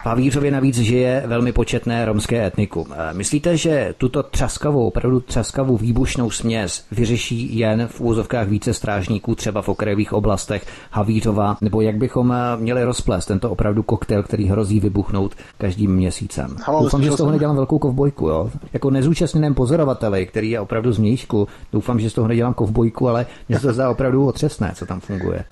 V Havířově navíc žije velmi početné romské etnikum. Myslíte, že tuto třaskavou, opravdu třaskavou výbušnou směs vyřeší jen v úvozovkách více strážníků, třeba v okrajových oblastech Havířova, nebo jak bychom měli rozplést tento opravdu koktejl, který hrozí vybuchnout každým měsícem? Doufám, že z toho nedělám velkou kovbojku, jo. Jako nezúčastněném pozorovateli, který je opravdu zvnějšku, doufám, že z toho nedělám kovbojku, ale mě se zdá opravdu otřesné, co tam funguje.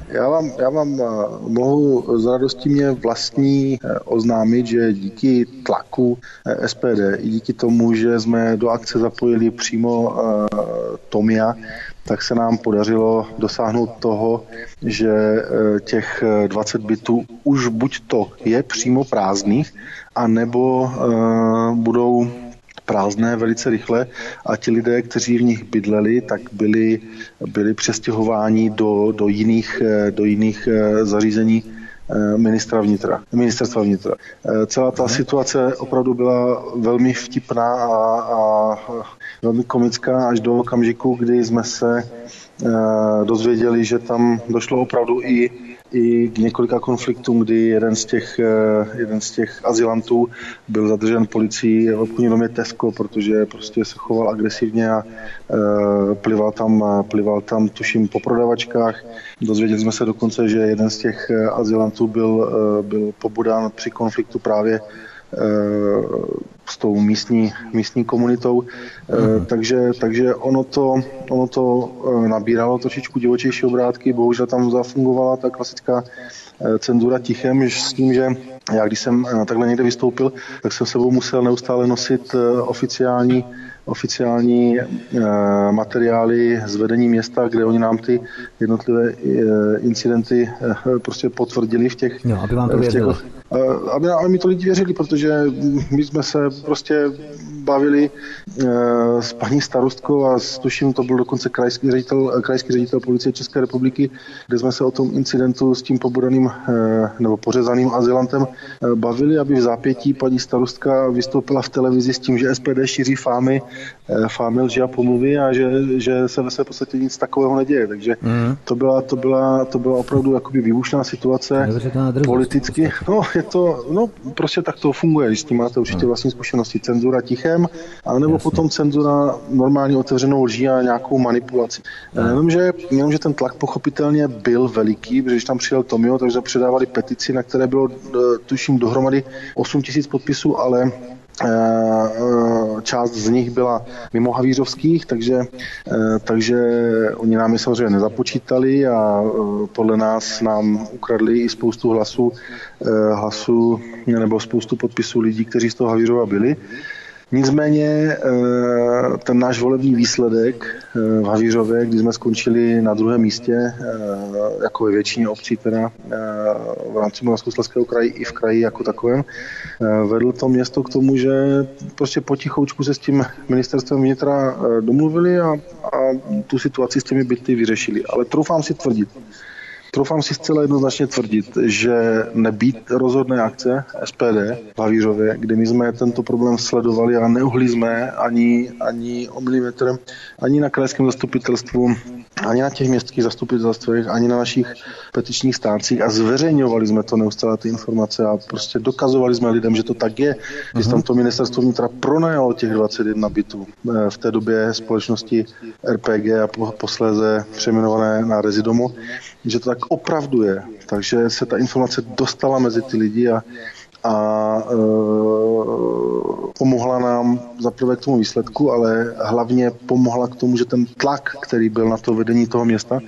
Já vám mohu s radostí mě vlastní oznámit, že díky tlaku SPD i díky tomu, že jsme do akce zapojili přímo Tomia, tak se nám podařilo dosáhnout toho, že těch 20 bytů už buď to je přímo prázdných, anebo budou prázdné velice rychle a ti lidé, kteří v nich bydleli, tak byli přestěhováni do jiných zařízení ministerstva vnitra. Celá ta situace opravdu byla velmi vtipná a velmi komická až do okamžiku, kdy jsme se dozvěděli, že tam došlo opravdu i k několika konfliktům, kdy jeden z těch azylantů byl zadržen policií v obchodním domě Tesco, protože prostě se choval agresivně a plival tam tuším po prodavačkách. Dozvěděli jsme se dokonce, že jeden z těch azylantů byl pobodán při konfliktu právě s tou místní komunitou. Takže ono to nabíralo trošičku divočejší obrátky, bohužel tam zafungovala ta klasická cenzura tichem, s tím, že já když jsem takhle někde vystoupil, tak jsem sebou musel neustále nosit oficiální materiály z vedení města, kde oni nám ty jednotlivé incidenty prostě potvrdili v těch... No, aby vám to věřili. Aby mi to lidi věřili, protože my jsme se prostě bavili s paní starostkou a tuším, to byl dokonce krajský ředitel policie České republiky, kde jsme se o tom incidentu s tím pobodaným nebo pořezaným azylantem bavili, aby v zápětí paní starostka vystoupila v televizi s tím, že SPD šíří fámy lži a pomluvy a že se ve podstatě nic takového neděje. Takže to byla opravdu jakoby výbušná situace politicky. No, prostě tak to funguje, když s tím máte určitě vlastní zkušenosti. Cenzura tichem, anebo potom cenzura normálně otevřenou lží a nějakou manipulaci. Jenomže ten tlak pochopitelně byl veliký, protože když tam přijel Tomio, takže předávali petici, na které bylo tuším dohromady 8 000 podpisů, ale část z nich byla mimo havířovských, takže oni nám je samozřejmě nezapočítali a podle nás nám ukradli i spoustu hlasů nebo spoustu podpisů lidí, kteří z toho Havířova byli. Nicméně ten náš volební výsledek v Havířově, kdy jsme skončili na 2. místě, jako ve většině obcí teda v rámci Moravskoslezského kraje i v kraji jako takovém, vedl to město k tomu, že prostě potichoučku se s tím ministerstvem vnitra domluvili a tu situaci s těmi byty vyřešili. Ale troufám si tvrdit, troufám si zcela jednoznačně tvrdit, že nebýt rozhodné akce SPD v Havířově, kde my jsme tento problém sledovali a neuhli jsme ani o milimetrem, ani na krajském zastupitelstvu, ani na těch městských zastupitelstvech, ani na našich petičních stáncích a zveřejňovali jsme to neustále ty informace a prostě dokazovali jsme lidem, že to tak je. Když tam to ministerstvo vnitra pronajalo těch 21 bytů v té době společnosti RPG a posléze přejmenované na Rezidomo, že to tak opravdu je. Takže se ta informace dostala mezi ty lidi a pomohla nám zaprvé k tomu výsledku, ale hlavně pomohla k tomu, že ten tlak, který byl na to vedení toho města,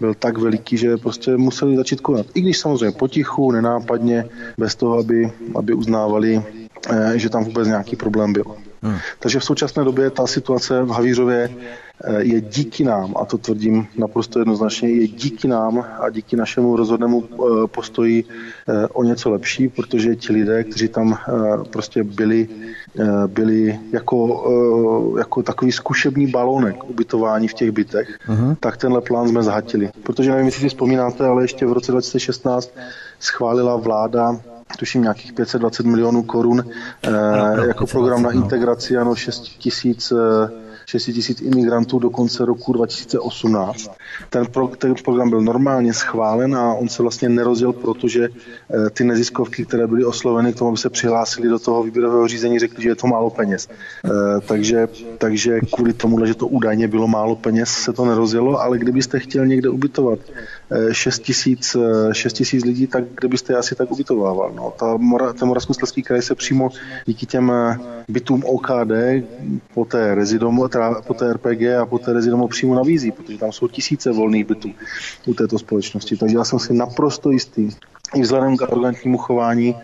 byl tak veliký, že prostě museli začít konat. I když samozřejmě potichu, nenápadně, bez toho, aby uznávali, že tam vůbec nějaký problém byl. Takže v současné době ta situace v Havířově je díky nám, a to tvrdím naprosto jednoznačně, je díky nám a díky našemu rozhodnému postoji o něco lepší, protože ti lidé, kteří tam prostě byli jako takový zkušební balónek ubytování v těch bytech, tak tenhle plán jsme zhatili. Protože nevím, jestli si vzpomínáte, ale ještě v roce 2016 schválila vláda tuším nějakých 520 milionů korun jako program na integraci 6 000 imigrantů do konce roku 2018. Ten program byl normálně schválen a on se vlastně nerozjel, protože ty neziskovky, které byly osloveny k tomu, aby se přihlásili do toho výběrového řízení, řekli, že je to málo peněz. Takže kvůli tomu, že to údajně bylo málo peněz, se to nerozjelo, ale kdybyste chtěl někde ubytovat 6 000 lidí, tak kde byste je asi tak ubytovával. No, ten Moravskoslezský kraj se přímo díky těm bytům OKD po té RPG a po té Rezidomu přímo nabízí, protože tam jsou tisíce volných bytů u této společnosti. Takže já jsem si naprosto jistý, i vzhledem k arrogantnímu chování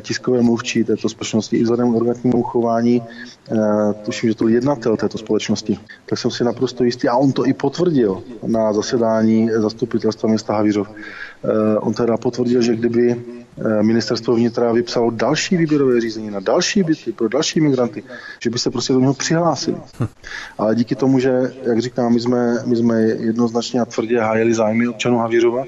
tiskové mluvčí této společnosti, i vzhledem k arrogantnímu chování, tuším, že to byl jednatel této společnosti, tak jsem si naprosto jistý, a on to i potvrdil na zasedání zastupitelstva města Havířov. On teda potvrdil, že kdyby ministerstvo vnitra vypsalo další výběrové řízení na další byty pro další migranty, že by se prostě do něho přihlásili. Ale díky tomu, že, jak říkám, my jsme jednoznačně a tvrdě hájili zájmy občanů Havířova,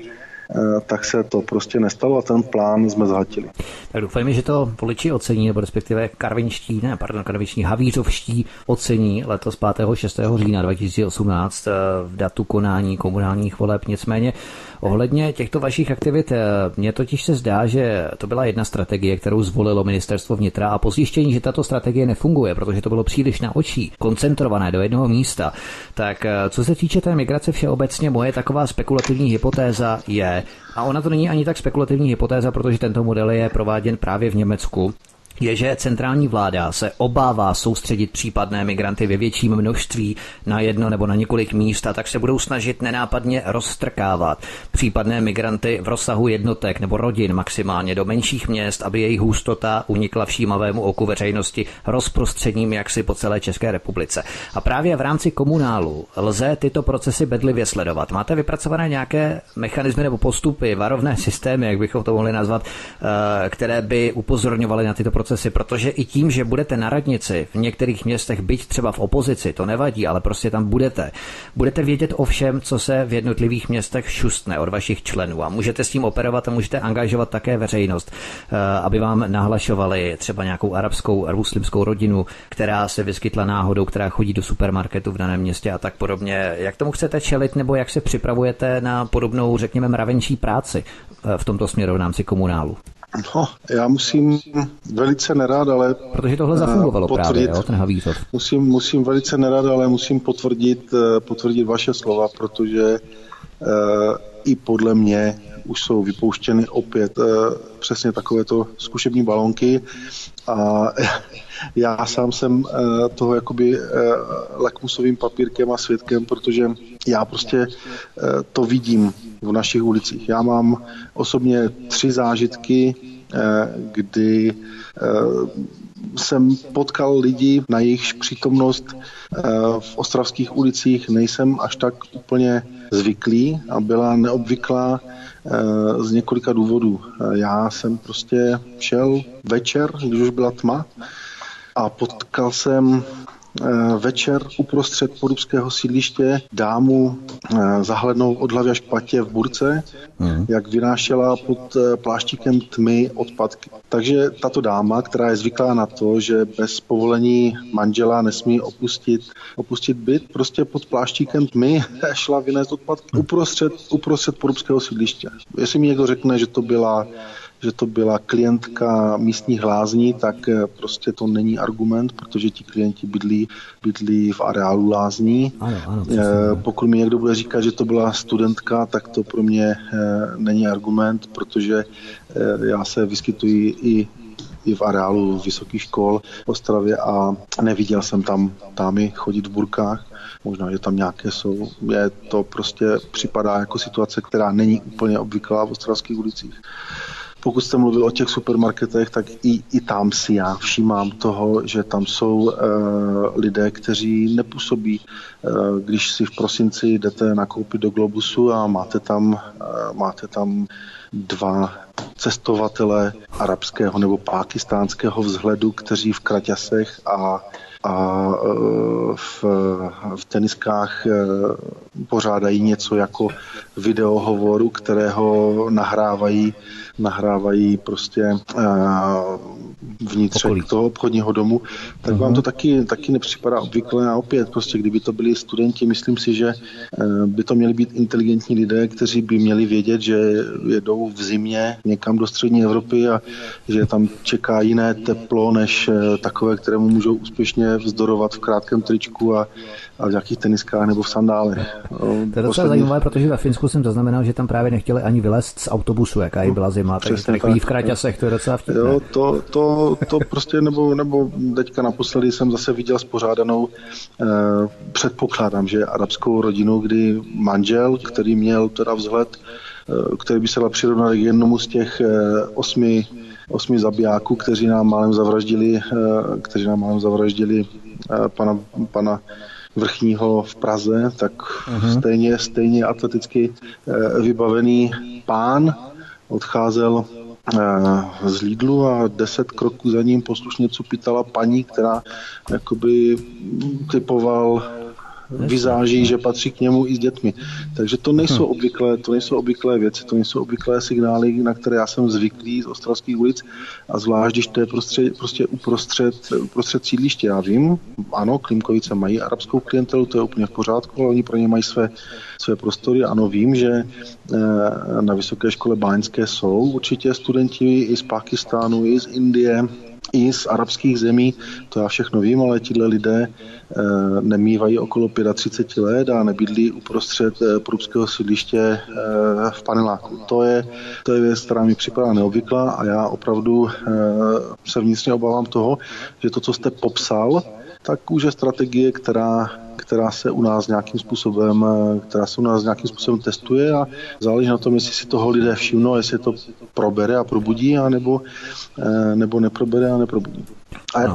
tak se to prostě nestalo a ten plán jsme zhatili. Tak doufejme, že to voliči ocení, nebo respektive havířovští ocení letos 5. 6. října 2018 v datu konání komunálních voleb. Nicméně ohledně těchto vašich aktivit, mně totiž se zdá, že to byla jedna strategie, kterou zvolilo ministerstvo vnitra a po zjištění, že tato strategie nefunguje, protože to bylo příliš na oči, koncentrované do jednoho místa. Tak co se týče té migrace všeobecně, moje taková spekulativní hypotéza je, a ona to není ani tak spekulativní hypotéza, protože tento model je prováděn právě v Německu, je, že centrální vláda se obává soustředit případné migranty ve větším množství na jedno nebo na několik míst, a tak se budou snažit nenápadně rozstrkávat případné migranty v rozsahu jednotek nebo rodin maximálně do menších měst, aby jejich hustota unikla všímavému oku veřejnosti rozprostředním jaksi po celé České republice. A právě v rámci komunálu lze tyto procesy bedlivě sledovat. Máte vypracované nějaké mechanismy nebo postupy, varovné systémy, jak bychom to mohli nazvat, které by upozorňovaly na tyto procesy? Protože i tím, že budete na radnici v některých městech, byť třeba v opozici, to nevadí, ale prostě tam budete vědět o všem, co se v jednotlivých městech šustne od vašich členů, a můžete s tím operovat a můžete angažovat také veřejnost, aby vám nahlašovali třeba nějakou arabskou a muslimskou rodinu, která se vyskytla náhodou, která chodí do supermarketu v daném městě a tak podobně. Jak tomu chcete čelit, nebo jak se připravujete na podobnou, řekněme, mravenčí práci v tomto směru v rámci komunálu? No, já musím velice nerád, ale protože tohle zafungovalo potvrdit, právě, jo, ten Havířov. Musím velice nerád, ale musím potvrdit vaše slova, protože i podle mě už jsou vypouštěny opět přesně takovéto zkušební balonky a já sám jsem toho jakoby lakmusovým papírkem a svědkem, protože já prostě to vidím v našich ulicích. Já mám osobně 3 zážitky, kdy jsem potkal lidi, na jejichž přítomnost v ostravských ulicích nejsem až tak úplně zvyklý a byla neobvyklá z několika důvodů. Já jsem prostě šel večer, když už byla tma, a potkal jsem večer uprostřed porubského sídliště dámu zahlednou od hlavy až patě v burce, jak vynášela pod pláštíkem tmy odpadky. Takže tato dáma, která je zvyklá na to, že bez povolení manžela nesmí opustit byt, prostě pod pláštíkem tmy šla vynést odpadky uprostřed porubského sídliště. Jestli mi někdo řekne, že to byla klientka místních lázní, tak prostě to není argument, protože ti klienti bydlí v areálu lázní. Ano, pokud mi někdo bude říkat, že to byla studentka, tak to pro mě není argument, protože já se vyskytuji i v areálu vysokých škol v Ostravě a neviděl jsem tam dámy chodit v burkách. Možná, že tam nějaké jsou. Je to prostě připadá jako situace, která není úplně obvyklá v ostravských ulicích. Pokud jste mluvil o těch supermarketech, tak i tam si já všímám toho, že tam jsou lidé, kteří nepůsobí. Když si v prosinci jdete nakoupit do Globusu a máte tam dva cestovatele arabského nebo pákistánského vzhledu, kteří v kraťasech a v teniskách pořádají něco jako videohovoru, kterého nahrávají prostě vnitřek toho obchodního domu, tak vám to taky nepřipadá obvyklé. A opět, prostě kdyby to byli studenti, myslím si, že by to měli být inteligentní lidé, kteří by měli vědět, že jedou v zimě někam do střední Evropy a že tam čeká jiné teplo, než takové, kterému můžou úspěšně vzdorovat v krátkém tričku a v nějakých teniskách nebo v sandálech. To je docela zajímavé, protože ve Finsku jsem zaznamenal, že tam právě nechtěli ani vylézt z autobusu, jaká jí byla zima, takže chodí v kraťasech, to je docela vtipné. Jo, to prostě, nebo teďka naposledy jsem zase viděl spořádanou, předpokládám, že arabskou rodinu, kdy manžel, který měl teda vzhled, který by se dal přirovnat k jednomu z těch osmi zabijáků, kteří nám málem zavraždili pana Vrchního v Praze, tak stejně atleticky vybavený pán odcházel z Lidlu a 10 kroků za ním poslušně cupitala paní, která jakoby typoval vizáží, že patří k němu i s dětmi. Takže to nejsou obvyklé věci, to nejsou obvyklé signály, na které já jsem zvyklý z ostravských ulic a zvlášť, když to je prostě uprostřed sídliště. Já vím, ano, Klimkovice mají arabskou klientelu, to je úplně v pořádku, ale oni pro ně mají své prostory. Ano, vím, že na Vysoké škole báňské jsou určitě studenti i z Pákistánu, i z Indie, i z arabských zemí, to já všechno vím, ale tihle lidé nemývají okolo 35 let a nebydlí uprostřed porubského sídliště v paneláku. To je věc, která mi připadá neobvyklá a já opravdu se vnitřně obávám toho, že to, co jste popsal, tak už je strategie, která se u nás nějakým způsobem testuje a záleží na tom, jestli si toho lidé všimnou, jestli to probere a probudí, nebo neprobere a neprobudí. A jak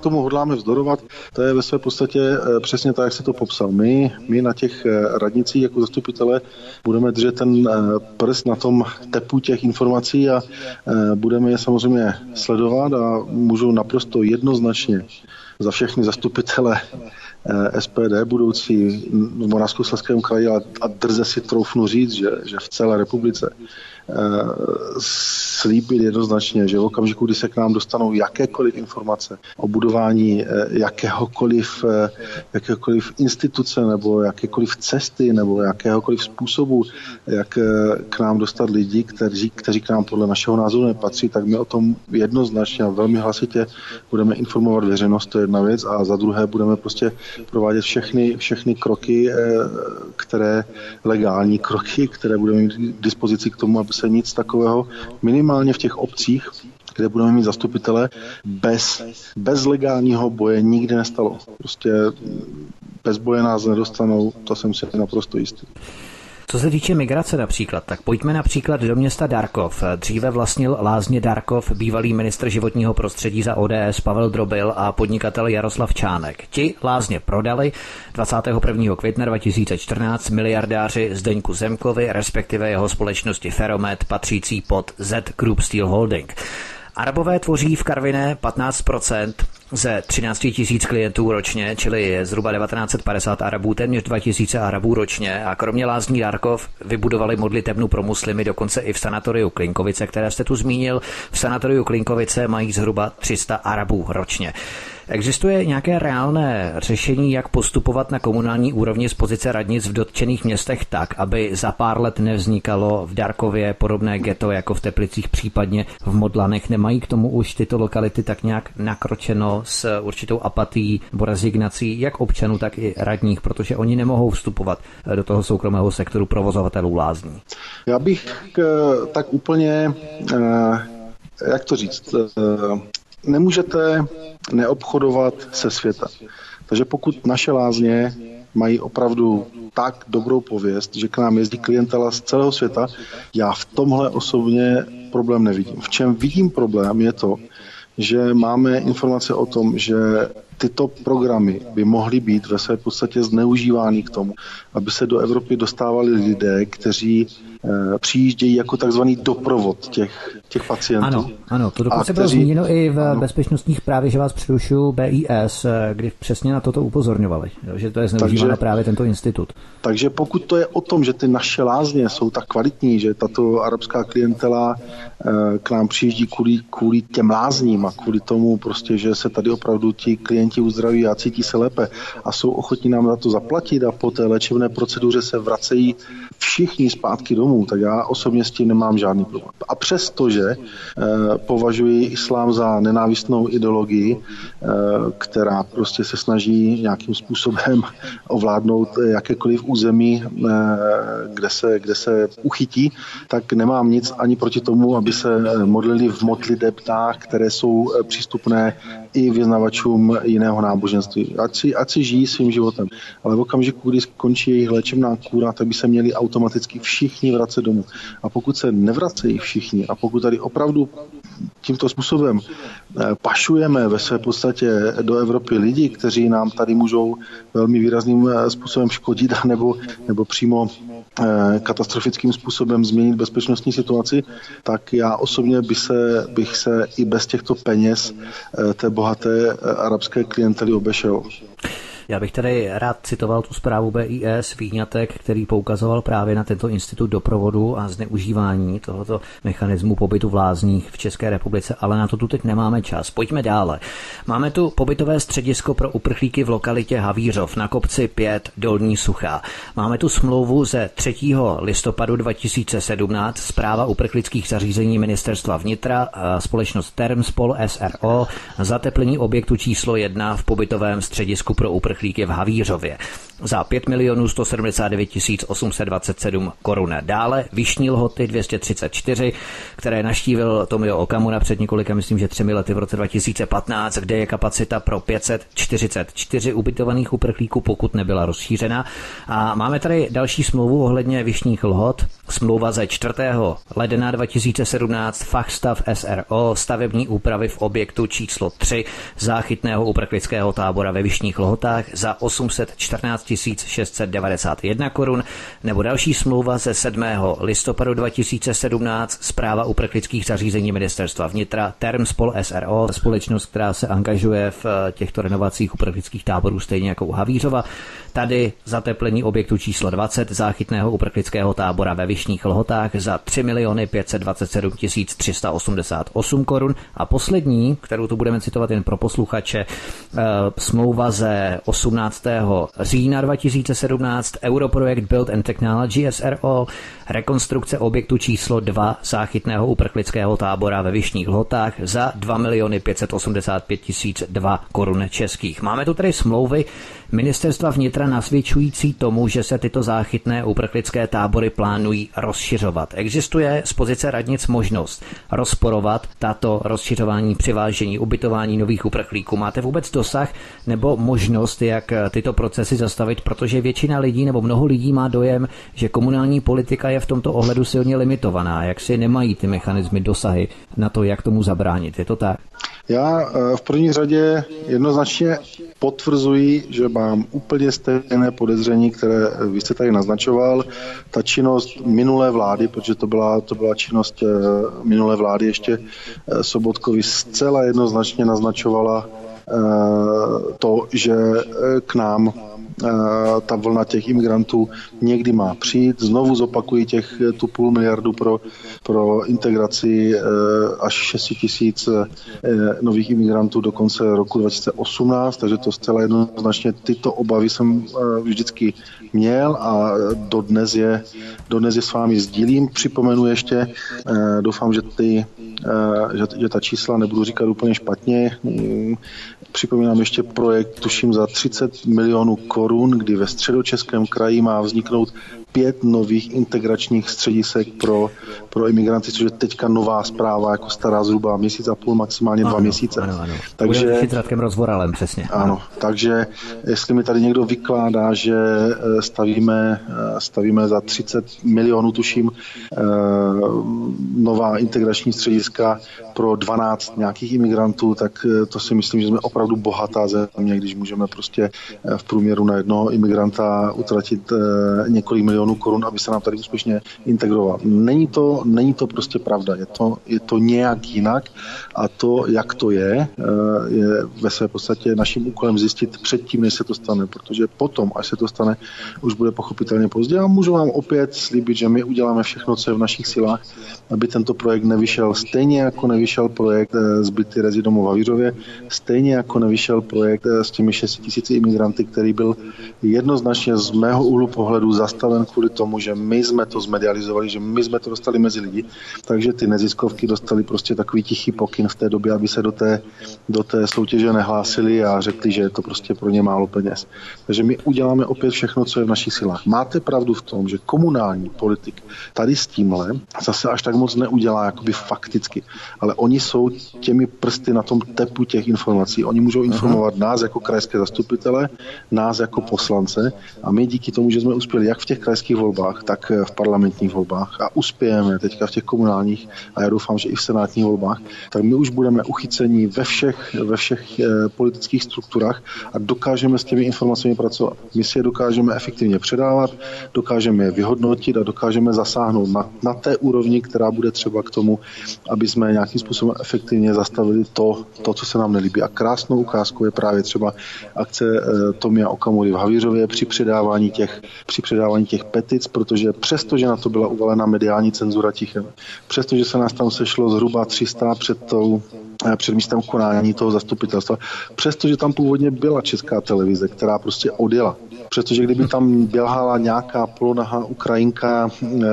tomu hodláme vzdorovat, to je ve své podstatě přesně tak, jak se to popsal. My na těch radnicích jako zastupitelé budeme držet ten prst na tom tepu těch informací a budeme je samozřejmě sledovat a můžu naprosto jednoznačně za všechny zastupitele SPD budoucí v Moravskoslezském kraji a drze si troufnu říct, že v celé republice slíbit jednoznačně, že v okamžiku, kdy se k nám dostanou jakékoliv informace o budování jakéhokoliv instituce nebo jakékoliv cesty nebo jakéhokoliv způsobu, jak k nám dostat lidi, kteří k nám podle našeho názoru nepatří, tak my o tom jednoznačně a velmi hlasitě budeme informovat veřejnost, to je jedna věc, a za druhé budeme prostě provádět všechny kroky, legální kroky, které budeme mít k dispozici k tomu, aby se nic takového minimálně v těch obcích, kde budeme mít zastupitele, bez legálního boje nikdy nestalo. Prostě bez boje nás nedostanou, to jsem si naprosto jistý. Co se týče migrace například, tak pojďme například do města Darkov. Dříve vlastnil lázně Darkov bývalý ministr životního prostředí za ODS Pavel Drobil a podnikatel Jaroslav Čánek. Ti lázně prodali 21. května 2014 miliardáři Zdeňku Zemkovi, respektive jeho společnosti Feromed, patřící pod Z Group Steel Holding. Arabové tvoří v Karviné 15%, ze 13 000 klientů ročně, čili je zhruba 1950 Arabů, téměř 2000 Arabů ročně, a kromě lázní Darkov vybudovali modlitebnu pro muslimy dokonce i v sanatoriu Klimkovice, které jste tu zmínil. V sanatoriu Klimkovice mají zhruba 300 Arabů ročně. Existuje nějaké reálné řešení, jak postupovat na komunální úrovni z pozice radnic v dotčených městech tak, aby za pár let nevznikalo v Darkově podobné ghetto jako v Teplicích, případně v Modlanech? Nemají k tomu už tyto lokality tak nějak nakročeno s určitou apatií nebo rezignací jak občanů, tak i radních, protože oni nemohou vstupovat do toho soukromého sektoru provozovatelů lázní? Já bych tak úplně, jak to říct, nemůžete neobchodovat se světem. Takže pokud naše lázně mají opravdu tak dobrou pověst, že k nám jezdí klientela z celého světa, já v tomhle osobně problém nevidím. V čem vidím problém je to, že máme informace o tom, že tyto programy by mohly být ve své podstatě zneužívány k tomu, aby se do Evropy dostávali lidé, kteří přijíždějí jako takzvaný doprovod těch pacientů. Ano, to dokonce bylo zmíněno i v bezpečnostních právě, že vás přerušuju, BIS, kdy přesně na toto upozorňovali, že to je zneužíváno právě tento institut. Takže pokud to je o tom, že ty naše lázně jsou tak kvalitní, že tato arabská klientela k nám přijíždí kvůli těm lázním a kvůli tomu prostě, že se tady opravdu ti klienti uzdraví a cítí se lépe a jsou ochotní nám za to zaplatit a po té léčebné proceduře se vracejí všichni zpátky domů, tak já osobně s tím nemám žádný problém. A přestože považuji islám za nenávistnou ideologii, která prostě se snaží nějakým způsobem ovládnout jakékoliv území, kde se uchytí, tak nemám nic ani proti tomu, aby se modlili v modlitebnách, které jsou přístupné i vyznavačům jiného náboženství. Ať si žijí svým životem. Ale v okamžiku, kdy skončí jejich léčebná kůra, tak by se měli automaticky všichni vracet domů. A pokud se nevracejí všichni a pokud tady opravdu tímto způsobem pašujeme ve své podstatě do Evropy lidi, kteří nám tady můžou velmi výrazným způsobem škodit nebo přímo katastrofickým způsobem změnit bezpečnostní situaci, tak já osobně bych se i bez těchto peněz té bohaté arabské klientely obešel. Já bych tady rád citoval tu zprávu BIS Víňatek, který poukazoval právě na tento institut doprovodu a zneužívání tohoto mechanismu pobytu v lázních v České republice, ale na to tu teď nemáme čas. Pojďme dále. Máme tu pobytové středisko pro uprchlíky v lokalitě Havířov na kopci 5 Dolní Suchá. Máme tu smlouvu ze 3. listopadu 2017, zpráva uprchlických zařízení Ministerstva vnitra, společnost Termspol SRO, zateplení objektu číslo 1 v pobytovém středisku pro uprchlíky v Havířově za 5 179 827 korun. Dále Vyšní Lhoty 234, které naštívil Tomio Okamura před několika, myslím, že 3 lety v roce 2015, kde je kapacita pro 544 ubytovaných uprchlíků, pokud nebyla rozšířena. A máme tady další smlouvu ohledně Vyšních Lhot, smlouva ze 4. ledna 2017, Fachstav SRO, stavební úpravy v objektu číslo 3 záchytného uprchlického tábora ve Vyšních Lhotách za 814 691 korun, nebo další smlouva ze 7. listopadu 2017, zpráva uprchlických zařízení Ministerstva vnitra, Termspol SRO, společnost, která se angažuje v těchto renovacích uprchlických táborů, stejně jako u Havířova. Tady zateplení objektu číslo 20 záchytného uprchlického tábora ve Vyšních Lhotách za 3 527 388 korun. A poslední, kterou tu budeme citovat jen pro posluchače, smlouva ze 18. října 2017, Europrojekt Build and Technology SRO, rekonstrukce objektu číslo 2 záchytného uprchlického tábora ve Vyšních Lhotách za 2 585 002 korun českých. Máme tu tedy smlouvy Ministerstva vnitra nasvědčující tomu, že se tyto záchytné uprchlické tábory plánují rozšiřovat. Existuje z pozice radnic možnost rozporovat tato rozšiřování, přivážení, ubytování nových uprchlíků? Máte vůbec dosah nebo možnost, jak tyto procesy zastavit, protože většina lidí nebo mnoho lidí má dojem, že komunální politika je v tomto ohledu silně limitovaná, jak si nemají ty mechanismy dosahy na to, jak tomu zabránit. Je to tak? Já v první řadě jednoznačně potvrzuji, že mám úplně stejné podezření, které vy jste tady naznačoval. Ta činnost minulé vlády, protože to byla činnost minulé vlády ještě Sobotkovi, zcela jednoznačně naznačovala to, že k nám ta vlna těch imigrantů někdy má přijít. Znovu zopakuji tu 0,5 miliardu pro integraci až 6 000 nových imigrantů do konce roku 2018, takže to zcela jednoznačně tyto obavy jsem vždycky měl a dodnes je s vámi sdílím. Připomenu ještě, doufám, že ta čísla nebudu říkat úplně špatně. Připomínám ještě projekt, tuším, za 30 milionů korun, kdy ve Středočeském kraji má vzniknout 5 nových integračních středisek pro imigranty, což je teďka nová zpráva, jako stará zhruba 1,5 měsíce, maximálně 2 měsíce. Ano. Takže s Radkem Rozvoralem, přesně. Ano, takže jestli mi tady někdo vykládá, že stavíme za 30 milionů, tuším, nová integrační střediska pro 12 nějakých imigrantů, tak to si myslím, že jsme opravdu bohatá země, když můžeme prostě v průměru na jednoho imigranta utratit několik milionů korun, aby se nám tady úspěšně integroval. Není to prostě pravda, je to nějak jinak a to, jak to je ve své podstatě naším úkolem zjistit předtím, než se to stane, protože potom, až se to stane, už bude pochopitelně pozdě a můžu vám opět slíbit, že my uděláme všechno, co je v našich silách, aby tento projekt nevyšel stejně, jako nevyšel projekt z byty Rezi domů v Havířově, stejně jako nevyšel projekt s těmi 6 000 imigranty, který byl jednoznačně z mého úhlu pohledu zastaven kvůli tomu, že my jsme to zmedializovali, že my jsme to dostali mezi lidi, takže ty neziskovky dostali prostě takový tichý pokyn v té době, aby se do té soutěže nehlásili a řekli, že je to prostě pro ně málo peněz. Takže my uděláme opět všechno, co je v našich silách. Máte pravdu v tom, že komunální politik tady s tímhle zase až tak moc neudělá jakoby fakticky, ale oni jsou těmi prsty na tom tepu těch informací. Oni můžou informovat nás jako krajské zastupitele, nás jako poslance a my díky tomu, že jsme uspěli jak v těch krajských volbách, tak v parlamentních volbách a uspějeme teďka v těch komunálních a já doufám, že i v senátních volbách, tak my už budeme uchycení ve všech politických strukturách a dokážeme s těmi informacemi pracovat. My si je dokážeme efektivně předávat, dokážeme je vyhodnotit a dokážeme zasáhnout na té úrovni, která bude třeba k tomu, aby jsme nějakým způsobem efektivně zastavili to, co se nám nelíbí. A krásnou ukázkou je právě třeba akce Tomia Okamury v Havířově při předávání těch petic, protože přestože na to byla uvalena mediální cenzura tichem, přestože se nás tam sešlo zhruba 300 před místem konání toho zastupitelstva, přestože tam původně byla Česká televize, která prostě odjela. Přestože kdyby tam běhala nějaká polonahá Ukrajinka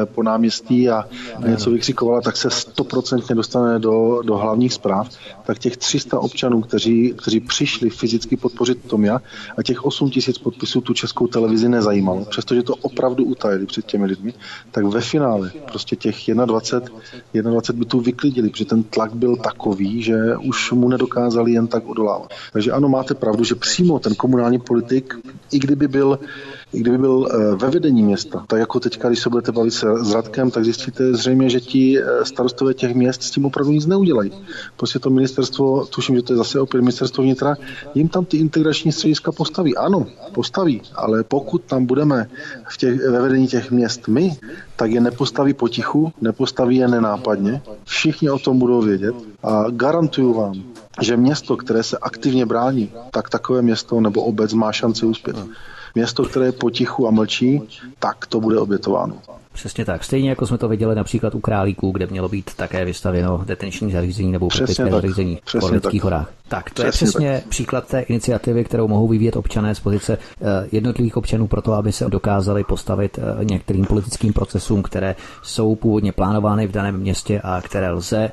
po náměstí a něco vykřikovala, tak se 100% dostane do hlavních zpráv, tak těch 300 občanů, kteří přišli fyzicky podpořit Tomia a těch 8 000 podpisů tu Českou televizi nezajímalo, přestože to opravdu utajili před těmi lidmi, tak ve finále prostě těch 21 by tu vyklidili, protože ten tlak byl takový, že už mu nedokázali jen tak odolávat. Takže ano, máte pravdu, že přímo ten komunální politik, i kdyby byl ve vedení města, tak jako teďka, když se budete bavit s Radkem, tak zjistíte zřejmě, že ti starostové těch měst s tím opravdu nic neudělají. Prostě to ministerstvo, tuším, že to je zase opět ministerstvo vnitra, jim tam ty integrační střediska postaví. Ano, postaví, ale pokud tam budeme ve vedení těch měst my, tak je nepostaví potichu, nepostaví je nenápadně, všichni o tom budou vědět a garantuju vám, že město, které se aktivně brání, tak takové město nebo obec má šanci uspět. Město, které je potichu a mlčí, tak to bude obětováno. Přesně tak. Stejně jako jsme to viděli například u Králíků, kde mělo být také vystavěno detenční zařízení nebo uprchlické zařízení v Orlických horách. Tak to je přesně příklad té iniciativy, kterou mohou vyvíjet občané z pozice jednotlivých občanů proto, aby se dokázali postavit některým politickým procesům, které jsou původně plánovány v daném městě a které lze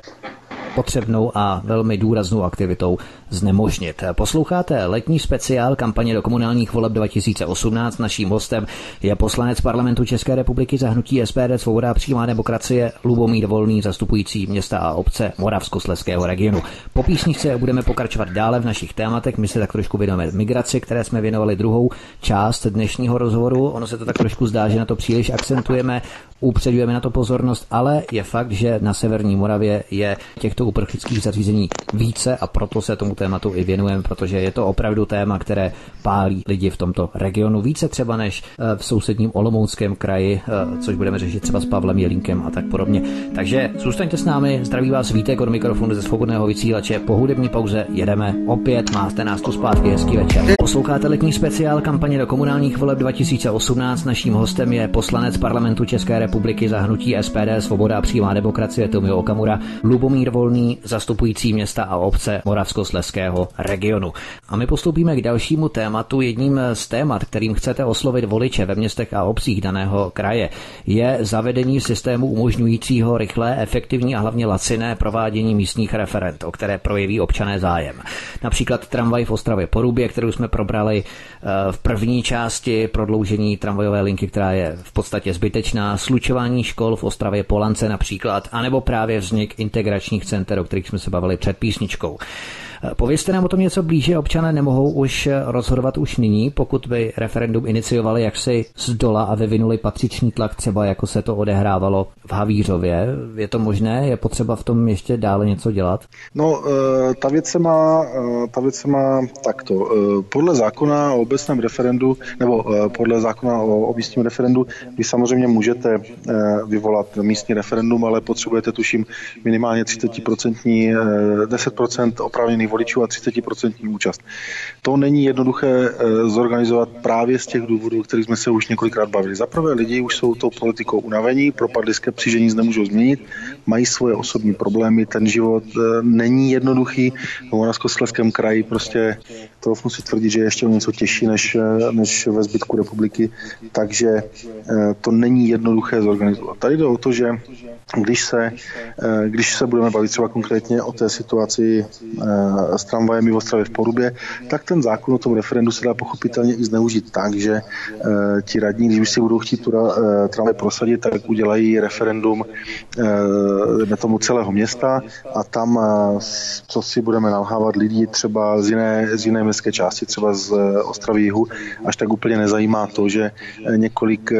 potřebnou a velmi důraznou aktivitou znemožnit. Posloucháte letní speciál kampaně do komunálních voleb 2018. Naším hostem je poslanec Parlamentu České republiky za hnutí SPD, Svoboda a přímá demokracie Lubomír Volný, zastupující města a obce Moravskoslezského regionu. Po písničce budeme pokračovat dále v našich tématech. My se tak trošku věnujeme migraci, které jsme věnovali druhou část dnešního rozhovoru. Ono se to tak trošku zdá, že na to příliš akcentujeme, upředujeme na to pozornost, ale je fakt, že na severní Moravě je těchto uprchlických zařízení více a proto se tomu tématu i věnujeme, protože je to opravdu téma, které pálí lidi v tomto regionu více třeba než v sousedním Olomouckém kraji, což budeme řešit třeba s Pavlem Jelínkem a tak podobně. Takže zůstaňte s námi, zdraví vás Vítek od mikrofonu ze Svobodného vysílače. Po hudební pauze jedeme opět, máte nás tu zpátky, hezký večer. Posloucháte letní speciál kampaně do komunálních voleb 2018. Naším hostem je poslanec Parlamentu České republiky za hnutí SPD Svoboda a přímá demokracie Tomio Okamura, Lubomír Volný, zastupující města a obce Moravskoslezského regionu. A my postoupíme k dalšímu tématu. Jedním z témat, kterým chcete oslovit voliče ve městech a obcích daného kraje, je zavedení systému umožňujícího rychlé, efektivní a hlavně laciné provádění místních referend, o které projeví občané zájem. Například tramvaj v Ostravě Porubě, kterou jsme probrali v první části, prodloužení tramvajové linky, která je v podstatě zbytečná, slučování škol v Ostravě Polance například, anebo právě vznik integračních center, o kterých jsme se bavili před písničkou. Povězte nám o tom něco blíže. Občané nemohou už rozhodovat už nyní, pokud by referendum iniciovali, jak si z dola a vyvinuli patřičný tlak, třeba jako se to odehrávalo v Havířově. Je to možné? Je potřeba v tom ještě dále něco dělat? No, ta věc se má takto. Podle zákona o obecném referendu, nebo podle zákona o místním referendu, vy samozřejmě můžete vyvolat místní referendum, ale potřebujete tuším minimálně 10% oprávněných voličů a 30% účast. To není jednoduché zorganizovat právě z těch důvodů, o kterých jsme se už několikrát bavili. Za prvé, lidi už jsou tou politikou unavení, propadli skepsi, nic nemůžou změnit, mají svoje osobní problémy, ten život není jednoduchý. V Moravskoslezském kraji prostě trochu si tvrdit, že je ještě něco těžší než ve zbytku republiky, takže to není jednoduché zorganizovat. Tady jde o to, že když se budeme bavit třeba konkrétně o té situaci s tramvajem v Ostravě v Porubě, tak ten zákon o tom referendu se dá pochopitelně i zneužít tak, že ti radní, když si budou chtít tramvaj prosadit, tak udělají referendum tomu celého města a tam, co si budeme nalhávat, lidí třeba z jiné městské části, třeba z Ostravy jihu, až tak úplně nezajímá to, že několik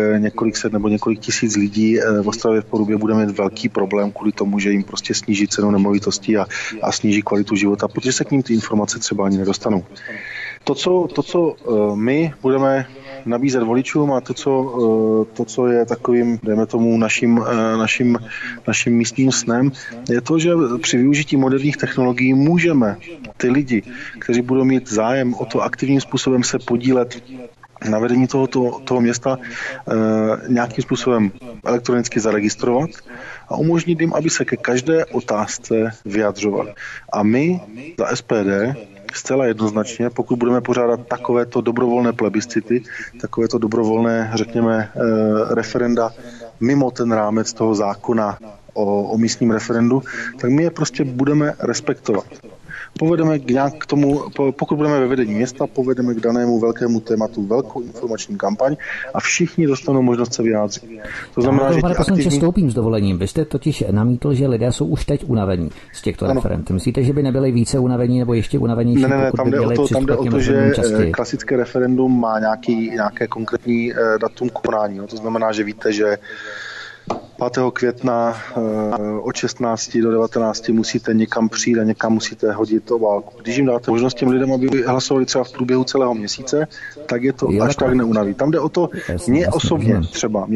set nebo několik tisíc lidí v Ostravě v Porubě bude mít velký problém kvůli tomu, že jim prostě sníží cenu nemovitostí a sníží kvalitu života, protože se k ním ty informace třeba ani nedostanou. To, co my budeme nabízet voličům a to, co je takovým, dejme tomu, naším místním snem, je to, že při využití moderních technologií můžeme ty lidi, kteří budou mít zájem o to aktivním způsobem se podílet na vedení toho města, nějakým způsobem elektronicky zaregistrovat a umožnit jim, aby se ke každé otázce vyjadřovali. A my za SPD zcela jednoznačně, pokud budeme pořádat takovéto dobrovolné plebiscity, takovéto dobrovolné, řekněme, referenda mimo ten rámec toho zákona o místním referendu, tak my je prostě budeme respektovat. Povedeme k tomu, pokud budeme ve vedení města, povedeme k danému velkému tématu velkou informační kampaň a všichni dostanou možnost se vyjádřit. To znamená, že pane poslanče, stoupím s dovolením. Vy jste totiž namítl, že lidé jsou už teď unavení z těchto referent. Myslíte, že by nebyli více unavení nebo ještě unavenější? Ne, tam jde o to, že klasické referendum má nějaké konkrétní datum konání. No, to znamená, že víte, že 5. května od 16 do 19 musíte někam přijít a někam musíte hodit obálku. Když jim dáte možnost těm lidem, aby hlasovali třeba v průběhu celého měsíce, tak je to až tak neunaví. Tam jde o to, mně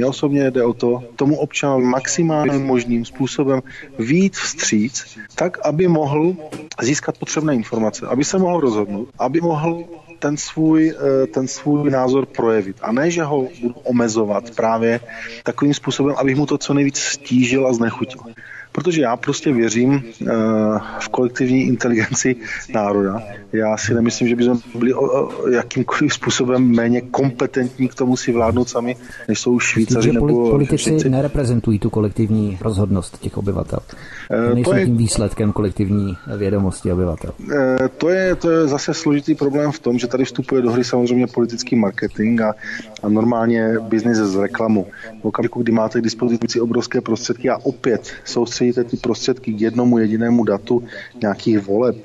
osobně jde o to, tomu občanu maximálním možným způsobem vyjít vstříc, tak, aby mohl získat potřebné informace, aby se mohl rozhodnout, aby mohl ten svůj názor projevit. A ne, že ho budu omezovat právě takovým způsobem, abych mu to co nejvíc stížil a znechutil. Protože já prostě věřím v kolektivní inteligenci národa. Já si nemyslím, že bychom byli jakýmkoliv způsobem méně kompetentní k tomu si vládnout sami, než jsou Švýcaři nebo politici Švýci. Nereprezentují tu kolektivní rozhodnost těch obyvatel. Nejsou tím výsledkem kolektivní vědomosti obyvatel. To je zase složitý problém v tom, že tady vstupuje do hry samozřejmě politický marketing a normálně biznis z reklamu. V okamžiku, kdy máte k dispozici obrovské prostředky a opět soustředíte ty prostředky k jednomu jedinému datu nějakých voleb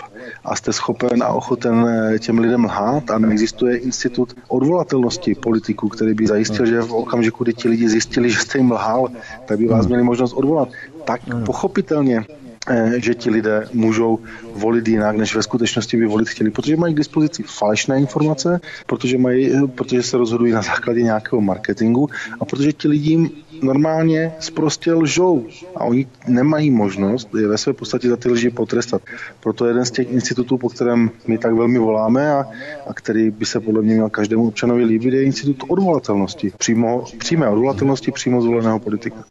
a jste schopen a ochoten těm lidem lhát a neexistuje institut odvolatelnosti politiků, který by zajistil, že v okamžiku, kdy ti lidi zjistili, že jste jim lhal, tak by vás měli možnost odvolat. Tak pochopitelně že ti lidé můžou volit jinak, než ve skutečnosti by volit chtěli, protože mají k dispozici falešné informace, protože se rozhodují na základě nějakého marketingu a protože ti lidi normálně sprostě lžou a oni nemají možnost je ve své podstatě za ty lži potrestat. Proto jeden z těch institutů, po kterém my tak velmi voláme a který by se podle mě měl každému občanovi líbit, je institut odvolatelnosti, přímé odvolatelnosti přímo zvoleného politika.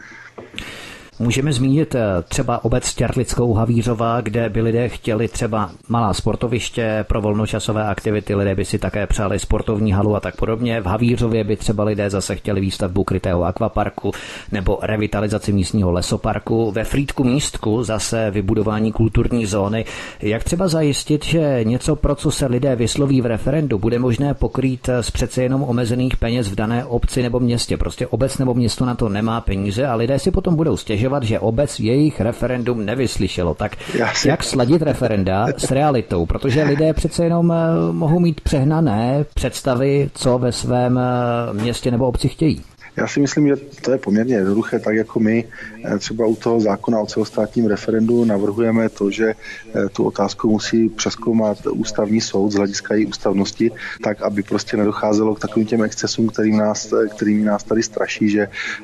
Můžeme zmínit třeba obec Těrlickou Havířova, kde by lidé chtěli třeba malá sportoviště pro volnočasové aktivity, lidé by si také přáli sportovní halu a tak podobně. V Havířově by třeba lidé zase chtěli výstavbu krytého akvaparku nebo revitalizaci místního lesoparku. Ve Frýdku-Místku zase vybudování kulturní zóny. Jak třeba zajistit, že něco, pro co se lidé vysloví v referendu, bude možné pokrýt z přece jenom omezených peněz v dané obci nebo městě? Prostě obec nebo město na to nemá peníze a lidé si potom budou stěžovat, že obec jejich referendum nevyslyšelo. Tak jak sladit referenda s realitou? Protože lidé přece jenom mohou mít přehnané představy, co ve svém městě nebo obci chtějí. Já si myslím, že to je poměrně jednoduché, tak jako my třeba u toho zákona o celostátním referendu navrhujeme to, že tu otázku musí přezkoumat ústavní soud z hlediska její ústavnosti, tak aby prostě nedocházelo k takovým těm excesům, kterými nás tady straší,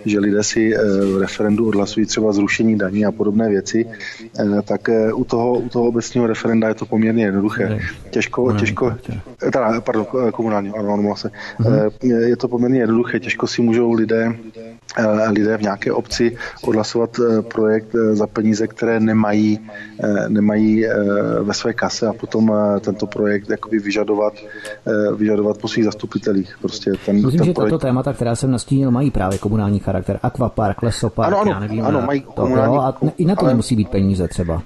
že lidé si v referendu odhlasují třeba zrušení daní a podobné věci, tak u toho obecního referenda je to poměrně jednoduché. Je to poměrně jednoduché, těžko si můžou lidé v nějaké obci odhlasovat projekt za peníze, které nemají ve své kase a potom tento projekt jakoby vyžadovat po svých zastupitelích. Prostě myslím, že projekt... tato témata, která jsem nastínil, mají právě komunální charakter. Aquapark, lesopark, mají komunální... I na to nemusí být peníze třeba.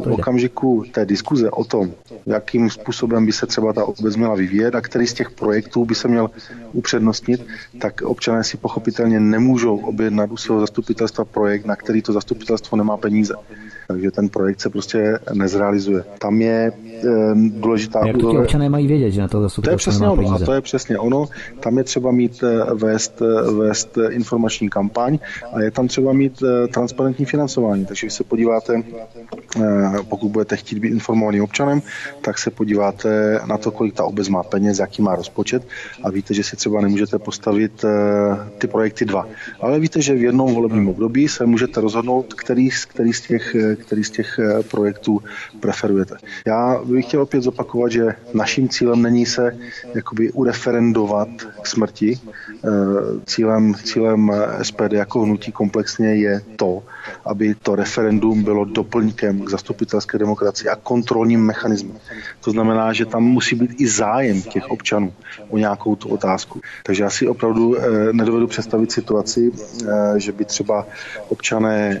V okamžiku té diskuze o tom, jakým způsobem by se třeba ta obec měla vyvíjet a který z těch projektů by se měl upřednostnit, tak občané si pochopitelně nemůžou objednat u svého zastupitelstva projekt, na který to zastupitelstvo nemá peníze. Takže ten projekt se prostě nezrealizuje. Tam je důležitá... Jak to ti občané mají vědět, že na to zastupitelstvo nemá peníze? A to je přesně ono. Tam je třeba mít vést informační kampaň a je tam třeba mít transparentní financování. Takže vy se podíváte, pokud budete chtít být informovaným občanem, tak se podíváte na to, kolik ta obec má peněz, jaký má rozpočet a víte, že si třeba nemůžete postavit ty projekty dva. Ale víte, že v jednom volebním období se můžete rozhodnout, který z těch projektů preferujete. Já bych chtěl opět zopakovat, že naším cílem není se jakoby ureferendovat k smrti. Cílem SPD jako hnutí komplexně je to, aby to referendum bylo doplňkem k zastupitelské demokracii a kontrolním mechanismem. To znamená, že tam musí být i zájem těch občanů o nějakou tu otázku. Takže já si opravdu nedovedu představit situaci, že by třeba občané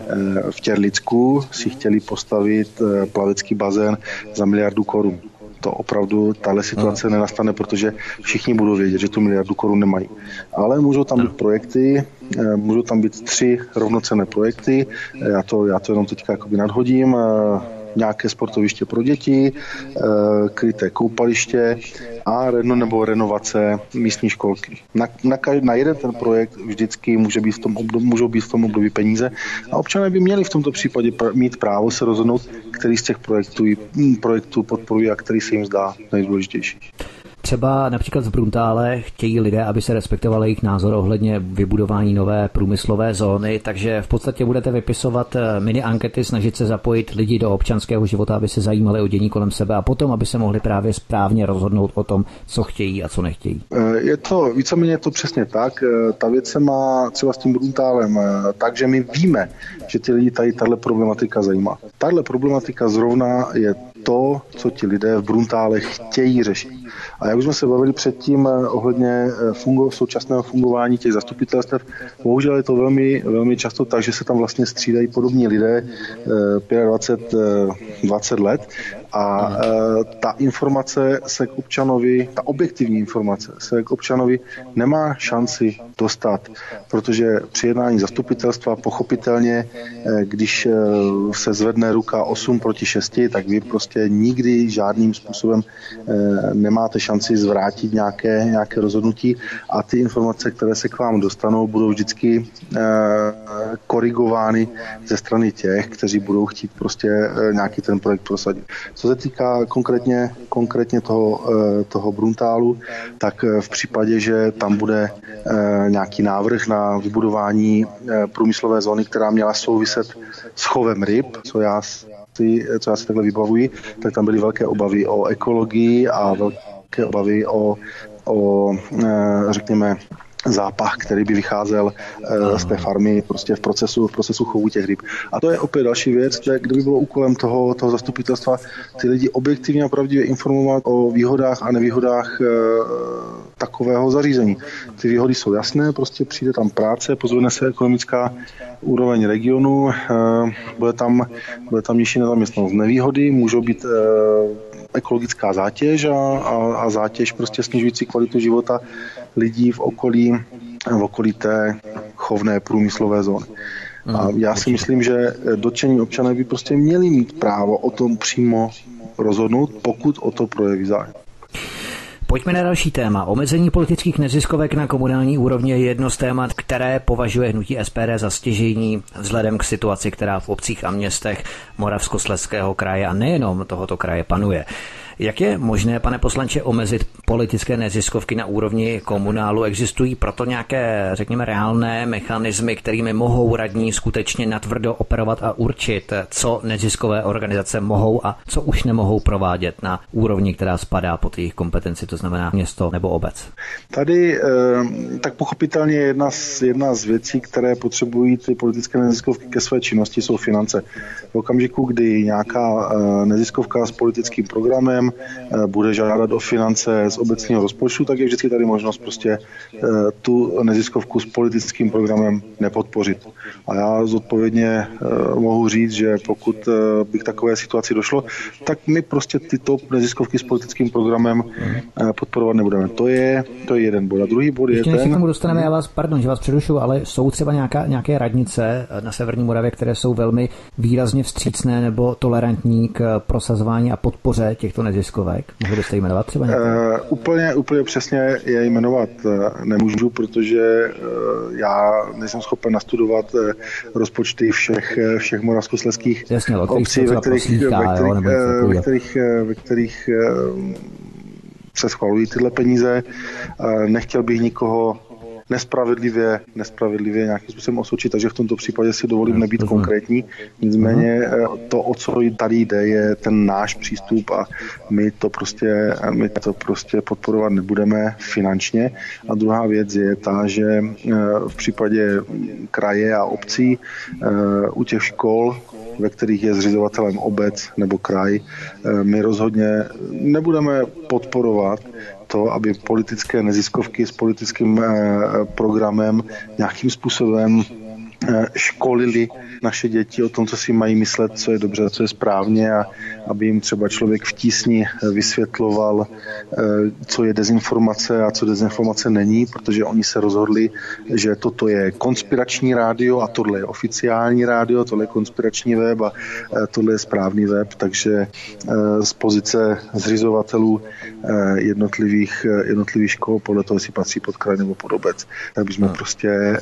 v Těrlicku si chtěli postavit plavecký bazén za 1 miliardu korun. To opravdu, tahle situace nenastane, protože všichni budou vědět, že tu 1 miliardu korun nemají. Ale můžou tam být projekty, můžou tam být 3 rovnocenné projekty, já to jenom teďka jakoby nadhodím, nějaké sportoviště pro děti, kryté koupaliště a renovace místní školky. Na jeden ten projekt vždycky můžou být v tom období peníze a občané by měli v tomto případě mít právo se rozhodnout, který z těch projektů podporují a který se jim zdá nejdůležitější. Třeba například v Bruntále chtějí lidé, aby se respektoval jejich názor ohledně vybudování nové průmyslové zóny, takže v podstatě budete vypisovat mini ankety, snažit se zapojit lidi do občanského života, aby se zajímali o dění kolem sebe a potom, aby se mohli právě správně rozhodnout o tom, co chtějí a co nechtějí. Je to víceméně to přesně tak. Ta věc se má třeba s tím Bruntálem, takže my víme, že ty lidi tady tahle problematika zajímá. Tahle problematika zrovna je to, co ti lidé v Bruntále chtějí řešit. A jak už jsme se bavili předtím ohledně současného fungování těch zastupitelstev, bohužel je to velmi, velmi často tak, že se tam vlastně střídají podobní lidé 25-20 let A ta informace se k občanovi, ta objektivní informace se k občanovi nemá šanci dostat, protože při jednání zastupitelstva pochopitelně, když se zvedne ruka 8-6, tak vy prostě nikdy žádným způsobem nemáte šanci zvrátit nějaké rozhodnutí a ty informace, které se k vám dostanou, budou vždycky korigovány ze strany těch, kteří budou chtít prostě nějaký ten projekt prosadit. Co se týká konkrétně toho Bruntálu, tak v případě, že tam bude nějaký návrh na vybudování průmyslové zóny, která měla souviset s chovem ryb, co já si takhle vybavuji, tak tam byly velké obavy o ekologii a velké obavy o řekněme, zápach, který by vycházel z té farmy prostě v procesu chovu těch ryb. A to je opět další věc, kde by bylo úkolem toho zastupitelstva ty lidi objektivně a pravdivě informovat o výhodách a nevýhodách takového zařízení. Ty výhody jsou jasné, prostě přijde tam práce, pozvedne se ekonomická úroveň regionu, bude tam nižší nezaměstnanost. Nevýhody můžou být ekologická zátěž a zátěž prostě snižující kvalitu života lidí v okolí té chovné průmyslové zóny. A já si myslím, že dotčení občané by prostě měli mít právo o tom přímo rozhodnout, pokud o to projeví zájem. Pojďme na další téma. Omezení politických neziskovek na komunální úrovni je jedno z témat, které považuje hnutí SPD za stěžejní vzhledem k situaci, která v obcích a městech Moravskoslezského kraje a nejenom tohoto kraje panuje. Jak je možné, pane poslanče, omezit politické neziskovky na úrovni komunálu? Existují proto nějaké, řekněme, reálné mechanismy, kterými mohou radní skutečně natvrdo operovat a určit, co neziskové organizace mohou a co už nemohou provádět na úrovni, která spadá pod jejich kompetenci, to znamená město nebo obec? Tady tak pochopitelně jedna z věcí, které potřebují ty politické neziskovky ke své činnosti, jsou finance. V okamžiku, kdy nějaká neziskovka s politickým programem bude žádat o finance z obecního rozpočtu, tak je vždycky tady možnost prostě tu neziskovku s politickým programem nepodpořit. A já zodpovědně mohu říct, že pokud by k takové situaci došlo, tak my prostě tyto neziskovky s politickým programem podporovat nebudeme. To je jeden bod. A druhý bod je ten... Ještě než se k tomu dostaneme, pardon, že vás přerušuju, ale jsou třeba nějaké radnice na Severní Moravě, které jsou velmi výrazně vstřícné nebo tolerantní k prosazování a podpoře těchto neziskovek? Mohl byste jmenovat třeba nějaké? Úplně přesně je jmenovat nemůžu, protože já nejsem schopen nastudovat rozpočty všech moravskoslezských obcí, ve kterých se schvalují tyhle peníze. Nechtěl bych nikoho nespravedlivě nějakým způsobem osočit, takže v tomto případě si dovolím nebýt konkrétní. Nicméně to, o co tady jde, je ten náš přístup a my to prostě podporovat nebudeme finančně. A druhá věc je ta, že v případě kraje a obcí u těch škol, ve kterých je zřizovatelem obec nebo kraj, my rozhodně nebudeme podporovat to, aby politické neziskovky s politickým programem nějakým způsobem školili naše děti o tom, co si mají myslet, co je dobře, co je správně, a aby jim třeba člověk v tísni vysvětloval, co je dezinformace a co dezinformace není, protože oni se rozhodli, že toto je konspirační rádio a tohle je oficiální rádio, tohle je konspirační web a tohle je správný web, takže z pozice zřizovatelů jednotlivých škol, podle toho, jestli patří pod kraj nebo pod obec, tak bychom prostě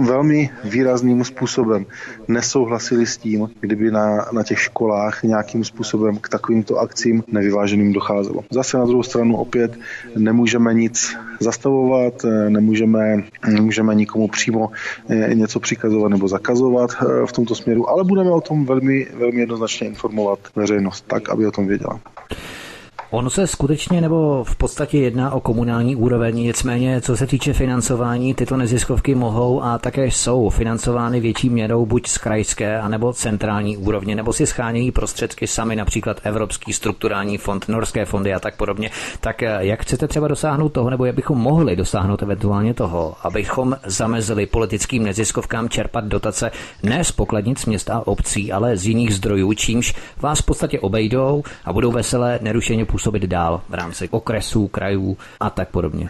velmi výrazným způsobem nesouhlasili s tím, kdyby na těch školách nějakým způsobem k takovýmto akcím nevyváženým docházelo. Zase na druhou stranu opět nemůžeme nic zastavovat, nemůžeme nikomu přímo něco přikazovat nebo zakazovat v tomto směru, ale budeme o tom velmi, velmi jednoznačně informovat veřejnost tak, aby o tom věděla. Ono se skutečně nebo v podstatě jedná o komunální úroveň, nicméně co se týče financování, tyto neziskovky mohou a také jsou financovány větší měrou buď z krajské anebo centrální úrovně, nebo si schánějí prostředky sami, například Evropský strukturální fond, norské fondy a tak podobně. Tak jak chcete třeba dosáhnout toho, nebo jak bychom mohli dosáhnout eventuálně toho, abychom zamezili politickým neziskovkám čerpat dotace ne z pokladnic měst a obcí, ale z jiných zdrojů, čímž vás v podstatě obejdou a budou veselé nerušeně působit dál v rámci okresů, krajů a tak podobně.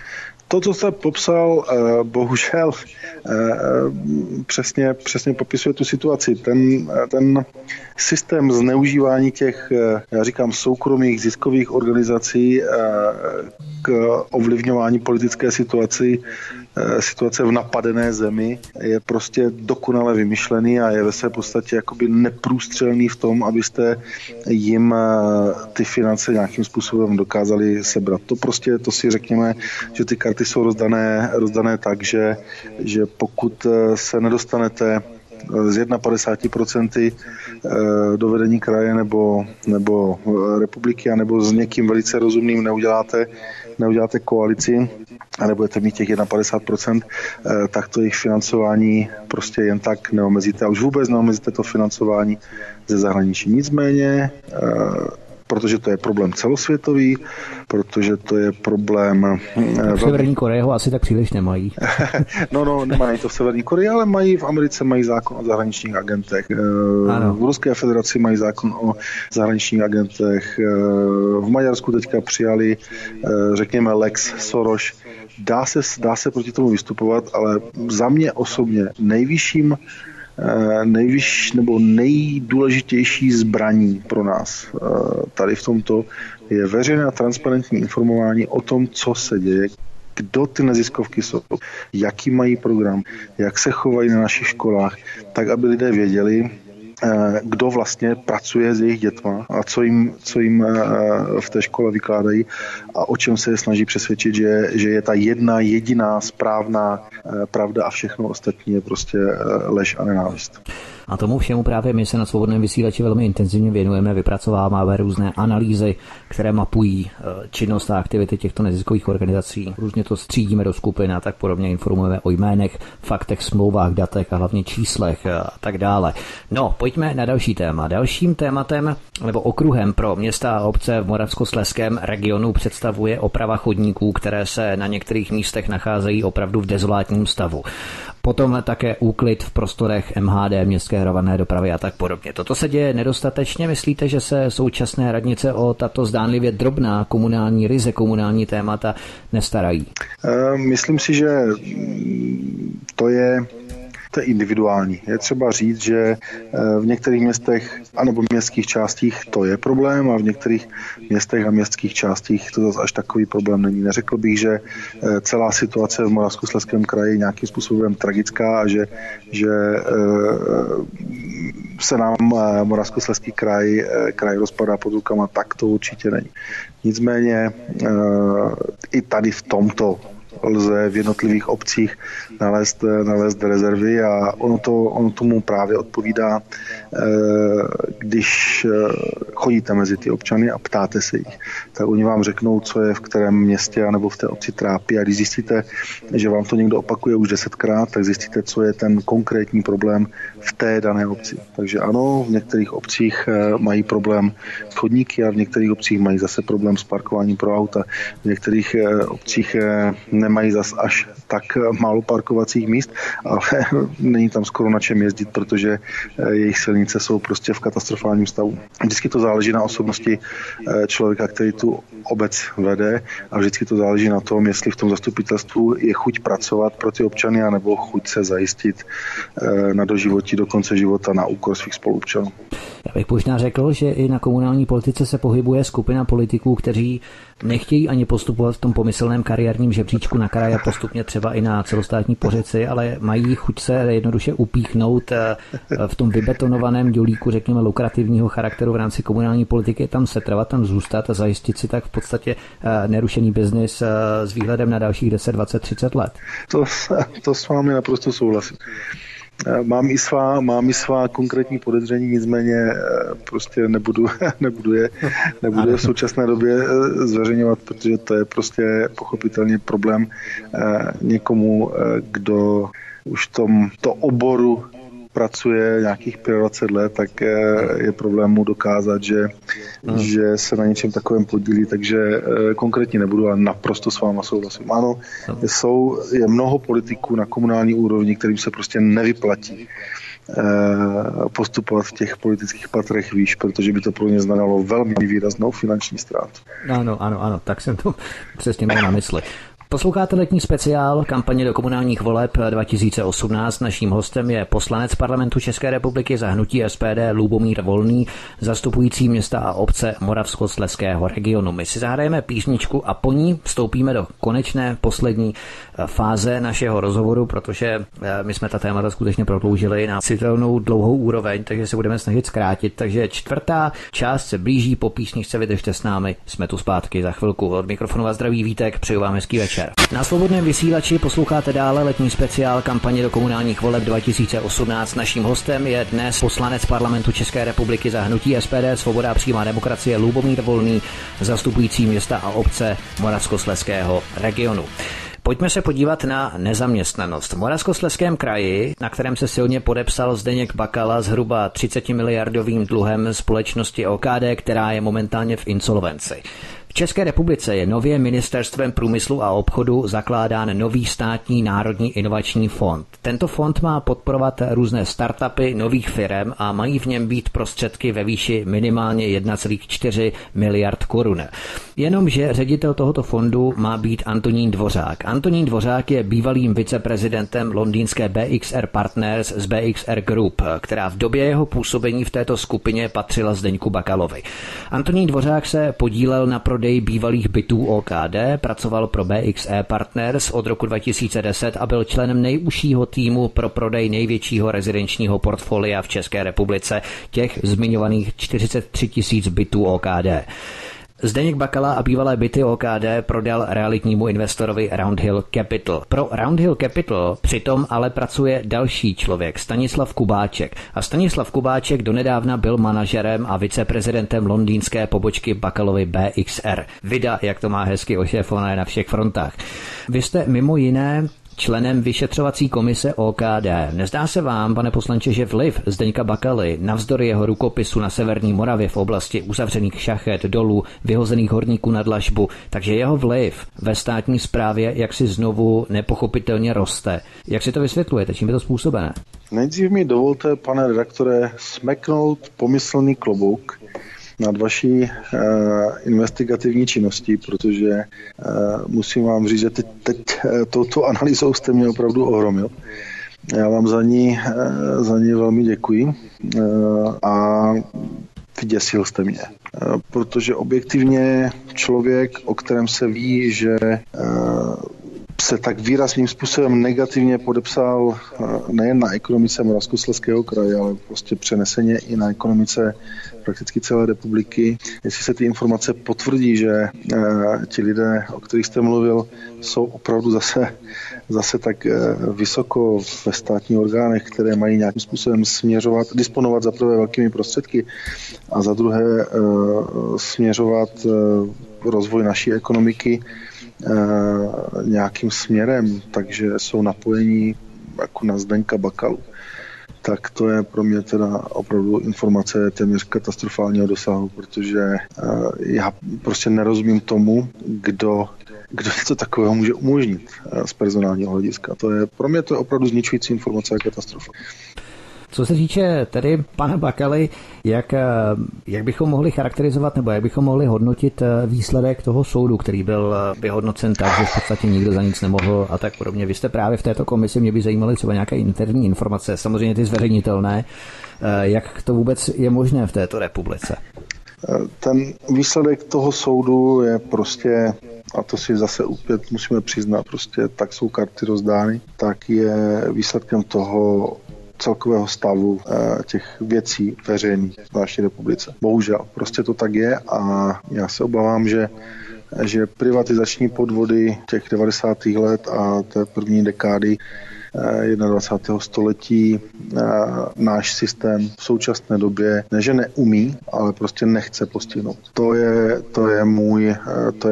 To, co jste popsal, bohužel přesně popisuje tu situaci. Ten systém zneužívání těch, já říkám, soukromých ziskových organizací k ovlivňování politické situace v napadené zemi je prostě dokonale vymyšlený a je ve své podstatě jakoby neprůstřelný v tom, abyste jim ty finance nějakým způsobem dokázali sebrat. To si řekněme, že ty karty jsou rozdané tak, že pokud se nedostanete z 51% do vedení kraje nebo republiky, anebo s někým velice rozumným neuděláte koalici a nebudete mít těch 51%, tak to jejich financování prostě jen tak neomezíte. A už vůbec neomezíte to financování ze zahraničí. Nicméně, protože to je problém celosvětový, protože to je problém... V Severní Koreji ho asi tak příliš nemají. Nemají to v Severní Koreji, ale v Americe mají zákon o zahraničních agentech. Ano. V Ruské federaci mají zákon o zahraničních agentech. V Maďarsku teďka přijali, řekněme, Lex Soros. Dá se proti tomu vystupovat, ale za mě osobně nejdůležitější zbraní pro nás tady v tomto je veřejné a transparentní informování o tom, co se děje, kdo ty neziskovky jsou, jaký mají program, jak se chovají na našich školách, tak, aby lidé věděli, kdo vlastně pracuje s jejich dětma a co jim v té škole vykládají a o čem se je snaží přesvědčit, že je ta jedna jediná správná pravda a všechno ostatní je prostě lež a nenávist. A tomu všemu právě my se na Svobodném vysílači velmi intenzivně věnujeme, vypracováváme různé analýzy, které mapují činnost a aktivity těchto neziskových organizací. Různě to střídíme do skupin a tak podobně, informujeme o jménech, faktech, smlouvách, datech a hlavně číslech a tak dále. No, pojďme na další téma. Dalším tématem nebo okruhem pro města a obce v Moravskoslezském regionu představuje oprava chodníků, které se na některých místech nacházejí opravdu v dezolátním stavu. Potom také úklid v prostorech MHD, městské hromadné dopravy a tak podobně. Toto se děje nedostatečně. Myslíte, že se současné radnice o tato zdánlivě drobná komunální témata nestarají? Myslím si, že to je individuální. Je třeba říct, že v některých městech anebo městských částích to je problém a v některých městech a městských částích to zase až takový problém není. Neřekl bych, že celá situace v Moravskoslezském kraji je nějakým způsobem tragická a že se nám Moravskoslezský kraj rozpadá pod rukama, tak to určitě není. Nicméně i tady v tomto lze v jednotlivých obcích nalézt rezervy a ono tomu právě odpovídá, když chodíte mezi ty občany a ptáte se jich, tak oni vám řeknou, co je v kterém městě nebo v té obci trápí a když zjistíte, že vám to někdo opakuje už 10krát, tak zjistíte, co je ten konkrétní problém v té dané obci. Takže ano, v některých obcích mají problém chodníky a v některých obcích mají zase problém s parkováním pro auta. V některých obcích nemají zas až tak málo parkovacích míst, ale není tam skoro na čem jezdit, protože jejich silnice jsou prostě v katastrofálním stavu. Vždycky to záleží na osobnosti člověka, který tu obec vede a vždycky to záleží na tom, jestli v tom zastupitelstvu je chuť pracovat pro ty občany anebo chuť se zajistit na doživotí do konce života na úkor svých spoluobčanů. Já bych možná řekl, že i na komunální politice se pohybuje skupina politiků, kteří nechtějí ani postupovat v tom pomyslném kariérním žebříčku na kraje, postupně třeba i na celostátní pozici, ale mají chuť se jednoduše upíchnout v tom vybetonovaném dělíku, řekněme, lukrativního charakteru v rámci komunální politiky, tam se trvat, tam zůstat a zajistit si tak v podstatě nerušený biznis s výhledem na dalších 10, 20, 30 let. To s vámi naprosto souhlasím. Mám i svá konkrétní podezření, nicméně prostě nebudu je v současné době zveřejňovat, protože to je prostě pochopitelně problém někomu, kdo už v tomto oboru pracuje nějakých 25 let, tak je problém mu dokázat, že se na něčem takovém podílí, takže konkrétně nebudu, ale naprosto s váma souhlasím. Ano, je mnoho politiků na komunální úrovni, kterým se prostě nevyplatí postupovat v těch politických patrech výš, protože by to pro ně znamenalo velmi výraznou finanční ztrátu. Ano, tak jsem to přesně měl na mysli. Posloucháte letní speciál kampaně do komunálních voleb 2018. Naším hostem je poslanec Parlamentu České republiky za hnutí SPD Lubomír Volný, zastupující města a obce Moravskoslezského regionu. My si zahrajeme písničku a po ní vstoupíme do konečné poslední fáze našeho rozhovoru, protože my jsme ta témata skutečně prodloužili na citelnou dlouhou úroveň, takže se budeme snažit zkrátit. Takže čtvrtá část se blíží, po písničce vydržte s námi, jsme tu zpátky za chvilku. Od mikrofonu vás zdraví Vítek, přeju vám hezký večer. Na Svobodném vysílači posloucháte dále letní speciál kampaně do komunálních voleb 2018. Naším hostem je dnes poslanec Parlamentu České republiky za hnutí SPD, Svoboda a přímá demokracie Lubomír Volný, zastupující města a obce Moravskoslezského regionu. Pojďme se podívat na nezaměstnanost. V Moravskoslezském kraji, na kterém se silně podepsal Zdeněk Bakala zhruba 30 miliardovým dluhem společnosti OKD, která je momentálně v insolvenci. V České republice je nově Ministerstvem průmyslu a obchodu zakládán nový státní národní inovační fond. Tento fond má podporovat různé startupy nových firem a mají v něm být prostředky ve výši minimálně 1,4 miliard korun. Jenomže ředitel tohoto fondu má být Antonín Dvořák. Antonín Dvořák je bývalým viceprezidentem londýnské BXR Partners z BXR Group, která v době jeho působení v této skupině patřila Zdeňku Bakalovi. Antonín Dvořák se podílel na prodej bývalých bytů OKD, pracoval pro BXE Partners od roku 2010 a byl členem nejužšího týmu pro prodej největšího rezidenčního portfolia v České republice, těch zmiňovaných 43 000 bytů OKD. Zdeněk Bakala a bývalé byty OKD prodal realitnímu investorovi Roundhill Capital. Pro Roundhill Capital přitom ale pracuje další člověk, Stanislav Kubáček. A Stanislav Kubáček donedávna byl manažerem a viceprezidentem londýnské pobočky Bakalovy BXR. Vida, jak to má hezky ošéfované na všech frontách. Vy jste mimo jiné členem vyšetřovací komise OKD. Nezdá se vám, pane poslanče, že vliv Zdeňka Bakaly navzdory jeho rukopisu na severní Moravě v oblasti uzavřených šachet, dolů, vyhozených horníků na dlažbu, takže jeho vliv ve státní správě jaksi znovu nepochopitelně roste? Jak si to vysvětlujete? Čím je to způsobené? Nejdřív mi dovolte, pane redaktore, smeknout pomyslný klobouk nad vaší investigativní činností, protože musím vám říct, že teď touto analýzou jste mě opravdu ohromil. Já vám za ní velmi děkuji a vyděsil jste mě. Protože objektivně člověk, o kterém se ví, že se tak výrazným způsobem negativně podepsal nejen na ekonomice Moravskoslezského kraje, ale prostě přeneseně i na ekonomice prakticky celé republiky. Jestli se ty informace potvrdí, že ti lidé, o kterých jste mluvil, jsou opravdu zase tak vysoko ve státních orgánech, které mají nějakým způsobem směřovat, disponovat za prvé velkými prostředky a za druhé směřovat rozvoj naší ekonomiky nějakým směrem, takže jsou napojení jako na Zdeňka Bakalu. Tak to je pro mě teda opravdu informace téměř katastrofálního dosahu, protože já prostě nerozumím tomu, kdo něco takového může umožnit z personálního hlediska. Pro mě to je opravdu zničující informace a katastrofa. Co se týče tedy pana Bakaly, jak bychom mohli charakterizovat nebo jak bychom mohli hodnotit výsledek toho soudu, který byl vyhodnocen tak, že v podstatě nikdo za nic nemohl a tak podobně. Vy jste právě v této komisi, mě by zajímaly třeba nějaké interní informace, samozřejmě ty zveřejnitelné. Jak to vůbec je možné v této republice? Ten výsledek toho soudu je prostě, a to si zase opět musíme přiznat, prostě tak jsou karty rozdány, tak je výsledkem toho celkového stavu těch věcí veřejných v naší republice. Bohužel, prostě to tak je a já se obávám, že že privatizační podvody těch 90. let a té první dekády 21. století náš systém v současné době ne, že neumí, ale prostě nechce postihnout. To je můj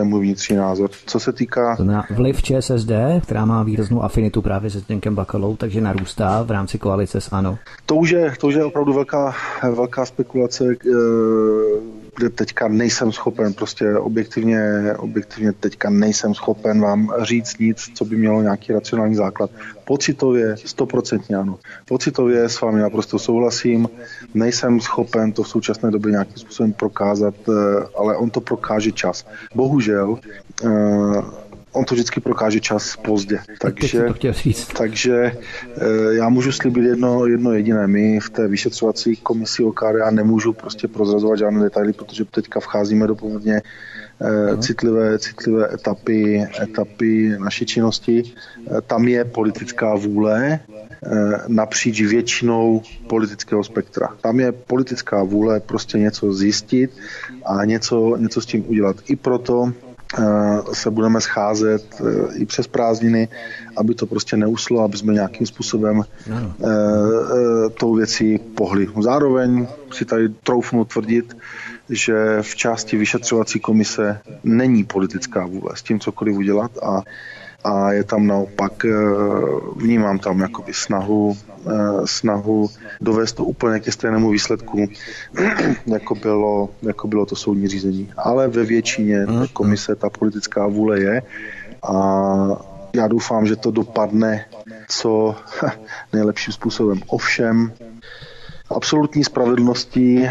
vnitřní názor. Co se týká... Na vliv ČSSD, která má výraznou afinitu právě se Zdeňkem Bakalou, takže narůstá v rámci koalice s ANO. To už je opravdu velká spekulace, kde teďka nejsem schopen, prostě objektivně teďka nejsem schopen vám říct nic, co by mělo nějaký racionální základ. Pocitově 100% ano. Pocitově s vámi naprosto souhlasím, nejsem schopen to v současné době nějakým způsobem prokázat, ale on to prokáže čas. Bohužel, on to vždycky prokáže čas pozdě. Takže já můžu slíbit jedno jediné. My v té vyšetřovací komisi OKD já nemůžu prostě prozrazovat žádné detaily, protože teďka vcházíme do poměrně citlivé etapy naší činnosti. Tam je politická vůle napříč většinou politického spektra. Tam je politická vůle prostě něco zjistit a něco s tím udělat. I proto se budeme scházet i přes prázdniny, aby to prostě neuslo, aby jsme nějakým způsobem tou věcí pohli. Zároveň si tady troufnu tvrdit, že v části vyšetřovací komise není politická vůle s tím cokoliv udělat a je tam naopak, vnímám tam jakoby snahu dovést to úplně ke stejnému výsledku, jako bylo to soudní řízení. Ale ve většině komise ta politická vůle je a já doufám, že to dopadne co nejlepším způsobem. Ovšem, absolutní spravedlnosti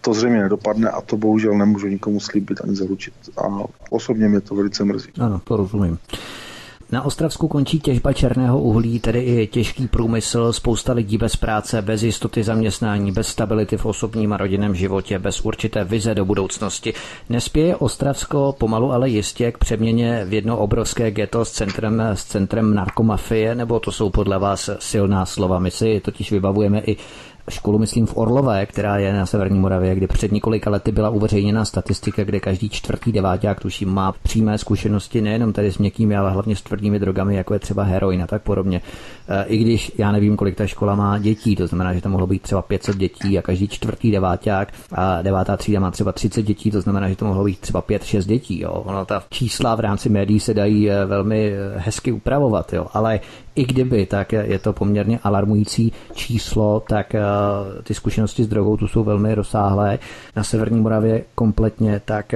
to zřejmě nedopadne a to bohužel nemůžu nikomu slíbit ani zaručit. A osobně mě to velice mrzí. Ano, to rozumím. Na Ostravsku končí těžba černého uhlí, tedy i těžký průmysl, spousta lidí bez práce, bez jistoty zaměstnání, bez stability v osobním a rodinném životě, bez určité vize do budoucnosti. Nespěje Ostravsko pomalu, ale jistě k přeměně v jedno obrovské ghetto s centrem narkomafie, nebo to jsou podle vás silná slova? My si totiž vybavujeme i školu, myslím, v Orlové, která je na severní Moravě, kde před několika lety byla uveřejněna statistika, kde každý čtvrtý deváťák, tuším, má přímé zkušenosti nejenom tady s měkkými, ale hlavně s tvrdými drogami, jako je třeba heroin a tak podobně. I když já nevím, kolik ta škola má dětí, to znamená, že tam mohlo být třeba 500 dětí a každý čtvrtý deváťák a devátá třída má třeba 30 dětí, to znamená, že to mohlo být třeba 5-6 dětí. Jo. Ono ta čísla v rámci médií se dají velmi hezky upravovat, jo. Ale i kdyby, tak je to poměrně alarmující číslo, tak ty zkušenosti s drogou tu jsou velmi rozsáhlé. Na severní Moravě kompletně, tak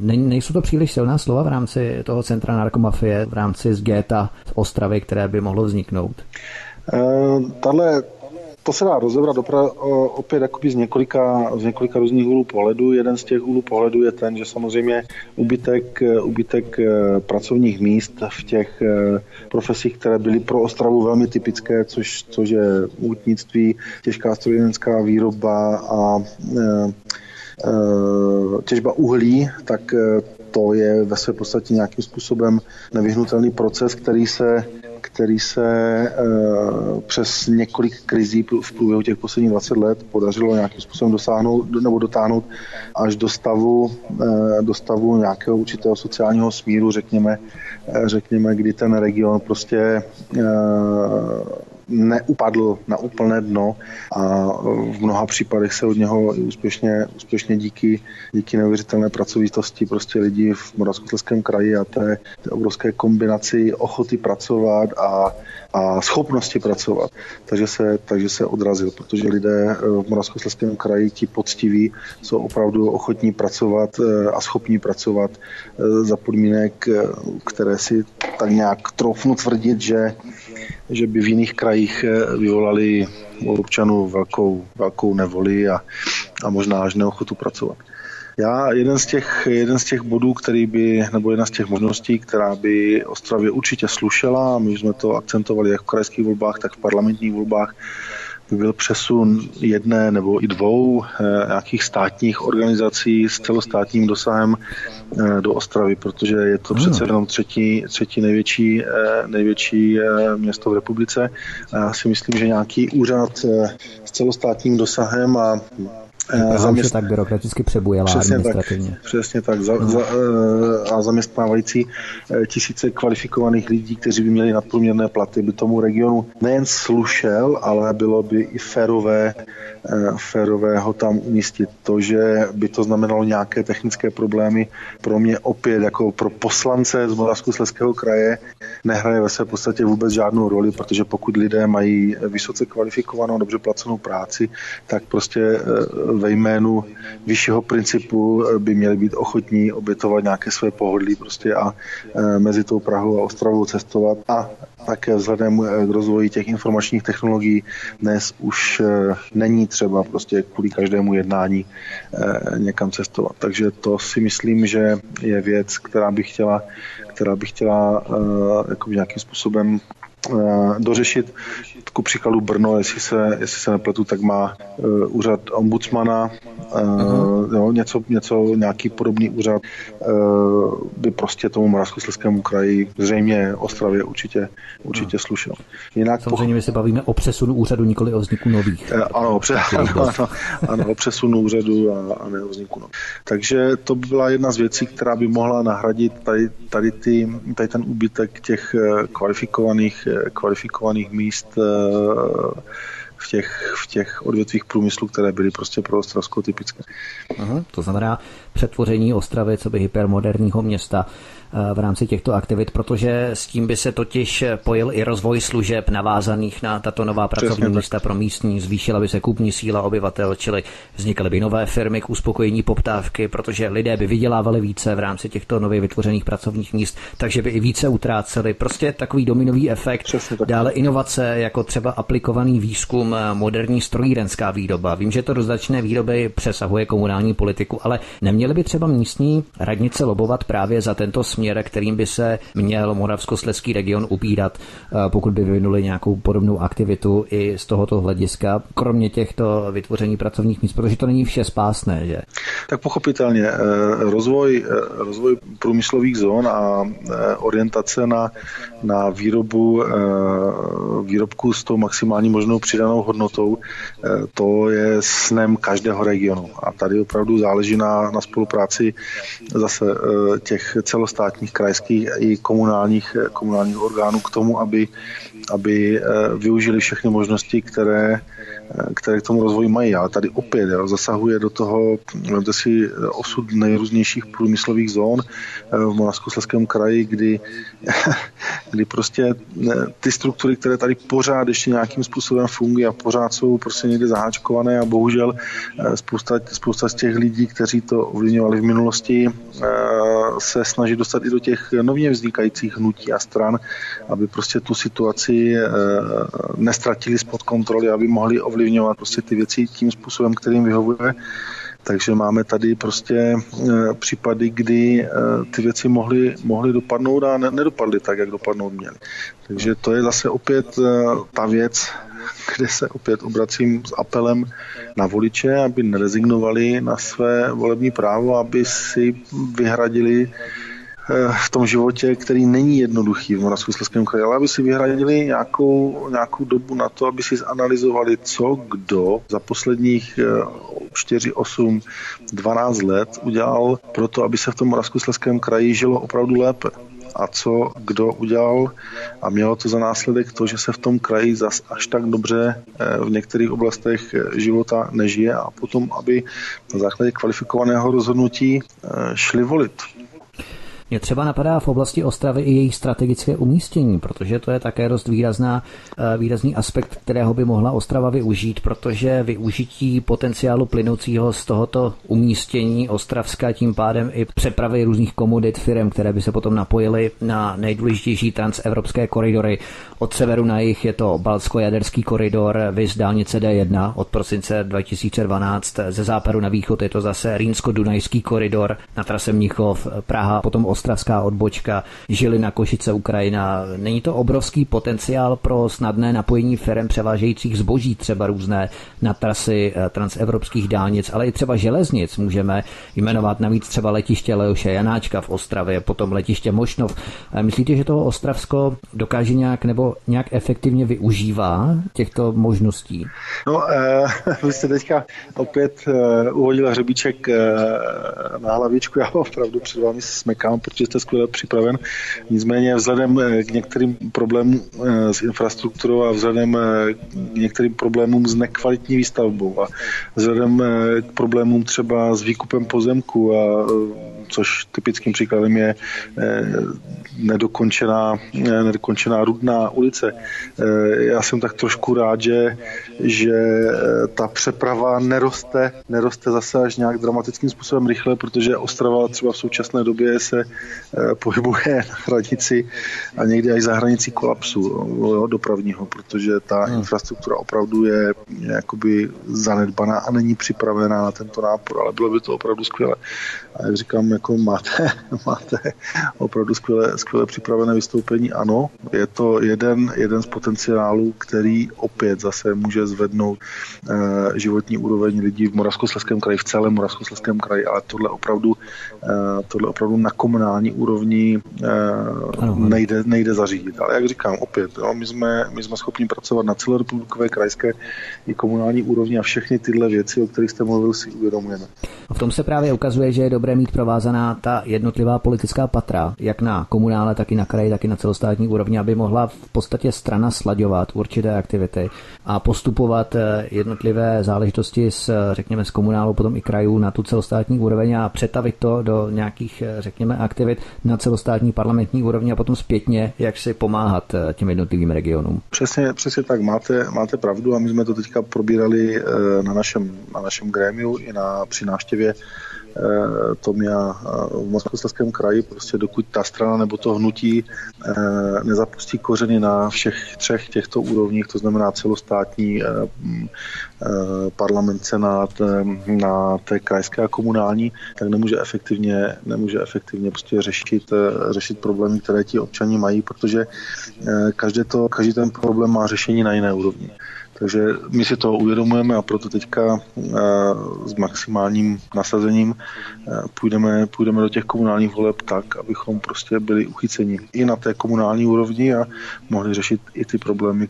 nejsou to příliš silná slova v rámci toho centra narkomafie, v rámci z ghetto z Ostravy, které by mohlo vzniknout. To se dá rozebrat opět jakoby z několika různých úhlů pohledu. Jeden z těch úhlů pohledu je ten, že samozřejmě úbytek pracovních míst v těch profesích, které byly pro Ostravu velmi typické, což je hutnictví, těžká strojírenská výroba a těžba uhlí, tak to je ve své podstatě nějakým způsobem nevyhnutelný proces, který se přes několik krizí v průběhu těch posledních 20 let podařilo nějakým způsobem dosáhnout nebo dotáhnout až do stavu nějakého určitého sociálního smíru, řekněme, kdy ten region prostě neupadl na úplné dno a v mnoha případech se od něho i úspěšně díky neuvěřitelné pracovitosti prostě lidi v Moravskoslezském kraji a té obrovské kombinaci ochoty pracovat a schopnosti pracovat. Takže se odrazil, protože lidé v Moravskoslezském kraji, ti poctiví, jsou opravdu ochotní pracovat a schopní pracovat za podmínek, které si tak nějak troufnu tvrdit, že by v jiných krajích vyvolali občanů velkou nevoli a možná až neochotu pracovat. Já jeden z těch bodů, jedna z těch možností, která by Ostravě určitě slušela, my jsme to akcentovali jak v krajských volbách, tak v parlamentních volbách, by byl přesun jedné nebo i dvou nějakých státních organizací s celostátním dosahem do Ostravy, protože je to přece jenom třetí největší město v republice. A já si myslím, že nějaký úřad s celostátním dosahem a Už tak byrokraticky přebujela administrativně. Tak, přesně tak. A zaměstnávající tisíce kvalifikovaných lidí, kteří by měli nadprůměrné platy, by tomu regionu nejen slušel, ale bylo by i férové ho tam umístit. To, že by to znamenalo nějaké technické problémy, pro mě opět jako pro poslance z Moravskoslezského kraje nehraje ve své podstatě vůbec žádnou roli, protože pokud lidé mají vysoce kvalifikovanou, dobře placenou práci, tak prostě ve jménu vyššího principu by měli být ochotní obětovat nějaké své pohodlí prostě a mezi tou Prahou a Ostravou cestovat. A také vzhledem k rozvoji těch informačních technologií dnes už není třeba prostě kvůli každému jednání někam cestovat. Takže to si myslím, že je věc, která by chtěla jako nějakým způsobem dořešit. Ku příkladu Brno, jestli se nepletu, tak má úřad ombudsmana, jo, nějaký podobný úřad by prostě tomu Moravskoslezskému kraji, zřejmě Ostravě určitě slušel. Jinak samozřejmě my se bavíme o přesunu úřadu, nikoli o vzniku nových. Ano, o přesunu úřadu a ne o vzniku nových. Takže to byla jedna z věcí, která by mohla nahradit tady ten úbytek těch kvalifikovaných míst v těch odvětvích průmyslu, které byly prostě pro Ostravsko typické. To znamená přetvoření Ostravy coby hypermoderního města v rámci těchto aktivit, protože s tím by se totiž pojil i rozvoj služeb navázaných na tato nová pracovní místa pro místní, zvýšila by se kupní síla obyvatel, čili vznikaly by nové firmy k uspokojení poptávky, protože lidé by vydělávali více v rámci těchto nově vytvořených pracovních míst, takže by i více utráceli. Prostě takový dominový efekt. Dále inovace, jako třeba aplikovaný výzkum, moderní strojírenská výroba. Vím, že to do značné výroby přesahuje komunální politiku, ale neměli by třeba místní radnice lobovat právě za tento směr, kterým by se měl Moravskoslezský region ubírat, pokud by vyvinuli nějakou podobnou aktivitu i z tohoto hlediska, kromě těchto vytvoření pracovních míst, protože to není vše spásné, že? Tak pochopitelně rozvoj průmyslových zón a orientace na výrobku s tou maximální možnou přidanou hodnotou, to je snem každého regionu. A tady opravdu záleží na spolupráci zase těch celostátních, krajských i komunálních orgánů k tomu, aby využili všechny možnosti, které k tomu rozvoji mají. Ale tady opět zasahuje do toho, vemte si osud nejrůznějších průmyslových zón v Moravskoslezském kraji, kdy prostě ty struktury, které tady pořád ještě nějakým způsobem fungují a pořád jsou prostě někde zaháčkované a bohužel spousta z těch lidí, kteří to ovlivňovali v minulosti, se snaží dostat i do těch nově vznikajících hnutí a stran, aby prostě tu situaci nestratili spod kontroly, aby mohli ovlivňovat prostě ty věci tím způsobem, kterým vyhovuje. Takže máme tady prostě případy, kdy ty věci mohly dopadnout a nedopadly tak, jak dopadnout měly. Takže to je zase opět ta věc, kde se opět obracím s apelem na voliče, aby nerezignovali na své volební právo, aby si vyhradili v tom životě, který není jednoduchý v Moravskoslezském kraji, ale aby si vyhradili nějakou dobu na to, aby si zanalyzovali, co kdo za posledních 4, 8, 12 let udělal pro to, aby se v tom Moravskoslezském kraji žilo opravdu lépe. A co kdo udělal a mělo to za následek to, že se v tom kraji zas až tak dobře v některých oblastech života nežije a potom, aby na základě kvalifikovaného rozhodnutí šli volit. Mě třeba napadá v oblasti Ostravy i její strategické umístění, protože to je také dost výrazný aspekt, kterého by mohla Ostrava využít, protože využití potenciálu plynoucího z tohoto umístění Ostravska, tím pádem i přepravy různých komodit firem, které by se potom napojily na nejdůležitější transevropské koridory. Od severu na jih je to Baltsko-Jaderský koridor, viz dálnice D1 od prosince 2012, ze západu na východ je to zase Rýnsko-Dunajský koridor na trase Mnichov, Praha, potom ostravská odbočka, Žilina, Košice, Ukrajina. Není to obrovský potenciál pro snadné napojení firem převážejících zboží, třeba různé, na trasy transevropských dálnic, ale i třeba železnic. Můžeme jmenovat navíc třeba letiště Leoše Janáčka v Ostravě, potom letiště Mošnov. Myslíte, že toho Ostravsko dokáže nějak nebo nějak efektivně využívá těchto možností? No, vy jste teďka opět uhodil hřebíček na hlavičku. Já opravdu před vámi smekám, protože jste skvěle připraven. Nicméně vzhledem k některým problémům s infrastrukturou a vzhledem k některým problémům s nekvalitní výstavbou a vzhledem k problémům třeba s výkupem pozemku, a což typickým příkladem je nedokončená Rudná ulice. Já jsem tak trošku rád, že ta přeprava neroste zase až nějak dramatickým způsobem rychle, protože Ostrava třeba v současné době se pohybuje na hranici a někdy až za hranicí kolapsu dopravního, protože ta infrastruktura opravdu je jakoby zanedbaná a není připravená na tento nápor, ale bylo by to opravdu skvělé. A jak říkám, jako máte opravdu skvěle připravené vystoupení. Ano, je to jeden z potenciálů, který opět zase může zvednout životní úroveň lidí v Moravskoslezském kraji, v celém Moravskoslezském kraji, ale tohle opravdu na komunální úrovni nejde zařídit. Ale jak říkám, opět, jo, my jsme schopni pracovat na celorepublikové, krajské i komunální úrovni a všechny tyhle věci, o kterých jste mluvil, si uvědomujeme. V tom se právě ukazuje, že je dobré mít provázaná ta jednotlivá politická patra, jak na komunále, tak i na kraji, tak i na celostátní úrovni, aby mohla v podstatě strana slaďovat určité aktivity a postupovat jednotlivé záležitosti z komunálu, potom i krajů na tu celostátní úroveň a přetavit to do nějakých, řekněme, aktivit na celostátní parlamentní úrovni a potom zpětně, jak si pomáhat těm jednotlivým regionům. Přesně tak, máte pravdu a my jsme to teďka probírali na našem grémiu i při návštěvě Tomia v Moravskoslezském kraji, prostě dokud ta strana nebo to hnutí nezapustí kořeny na všech třech těchto úrovních, to znamená celostátní, parlament, senát, na té krajské a komunální, tak nemůže efektivně prostě řešit problémy, které ti občani mají, protože každý ten problém má řešení na jiné úrovni. Takže my si to uvědomujeme a proto teďka s maximálním nasazením půjdeme do těch komunálních voleb tak, abychom prostě byli uchyceni i na té komunální úrovni a mohli řešit i ty problémy,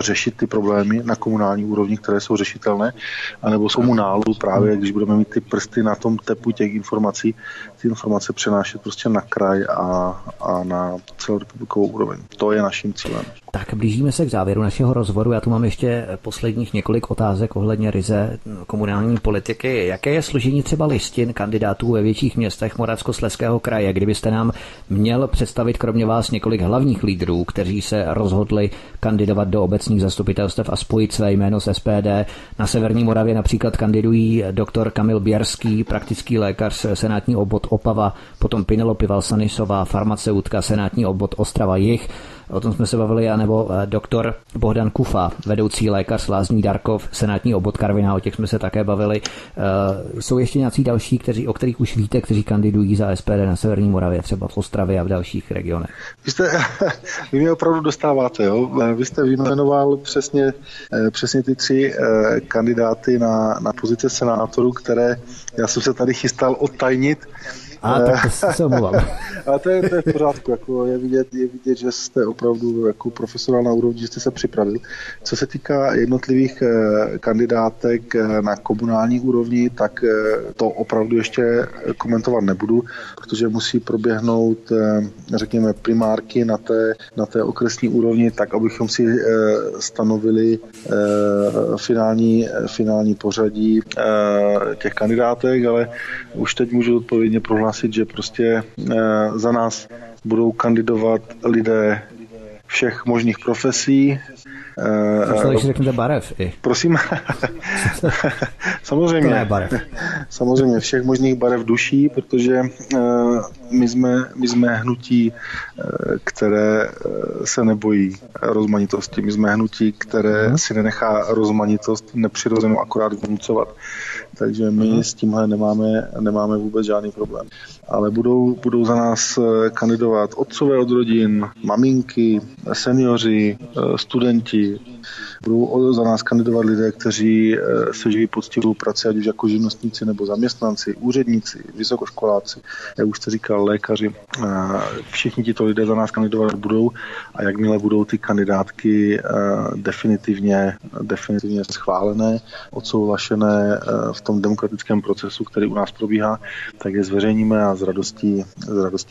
řešit ty problémy na komunální úrovni, které jsou řešitelné, anebo jsou mu nálu právě, když budeme mít ty prsty na tom tepu těch informací, ty informace přenášet prostě na kraj a na celorepublikovou úroveň. To je naším cílem. Tak blížíme se k závěru našeho rozhovoru. Já tu mám ještě posledních několik otázek ohledně ryze komunální politiky. Jaké je složení třeba listin kandidátů ve větších městech Moravskoslezského kraje? Kdybyste nám měl představit kromě vás několik hlavních lídrů, kteří se rozhodli kandidovat do obecních zastupitelstev a spojit své jméno s SPD. Na severní Moravě například kandidují doktor Kamil Běrský, praktický lékař, senátní obvod Opava, potom Penelope Valsanisová, farmaceutka, senátní obvod Ostrava Jih. O tom jsme se bavili, anebo doktor Bohdan Kufa, vedoucí lékař Lázní Darkov, senátní obvod Karviná, o těch jsme se také bavili. Jsou ještě nějací další, o kterých už víte, kteří kandidují za SPD na severní Moravě, třeba v Ostravě a v dalších regionech? Vy mě opravdu dostáváte, jo? Vy jste vyjmenoval přesně ty tři kandidáty na pozice senátorů, které já jsem se tady chystal odtajnit. A to je v pořádku, jako je vidět, že jste opravdu jako profesionál na úrovni, že jste se připravil. Co se týká jednotlivých kandidátek na komunální úrovni, tak to opravdu ještě komentovat nebudu, protože musí proběhnout, řekněme, primárky na té okresní úrovni, tak abychom si stanovili finální pořadí těch kandidátek, ale už teď můžu odpovědně prohlásit, že prostě za nás budou kandidovat lidé všech možných profesí. Když řeknete barev i. Prosím. Samozřejmě všech možných barev duší, protože my jsme hnutí, které se nebojí rozmanitosti. My jsme hnutí, které si nenechá rozmanitost nepřirozenou akorát vnucovat. takže my s tímhle nemáme vůbec žádný problém. Ale budou za nás kandidovat otcové od rodin, maminky, seniori, studenti. Budou za nás kandidovat lidé, kteří se živí poctivou prací, ať už jako živnostníci nebo zaměstnanci, úředníci, vysokoškoláci, jak už jste říkal, lékaři. Všichni tito lidé za nás kandidovat budou a jakmile budou ty kandidátky definitivně schválené, odsouhlašené v tom demokratickém procesu, který u nás probíhá, tak je zveřejníme a s radostí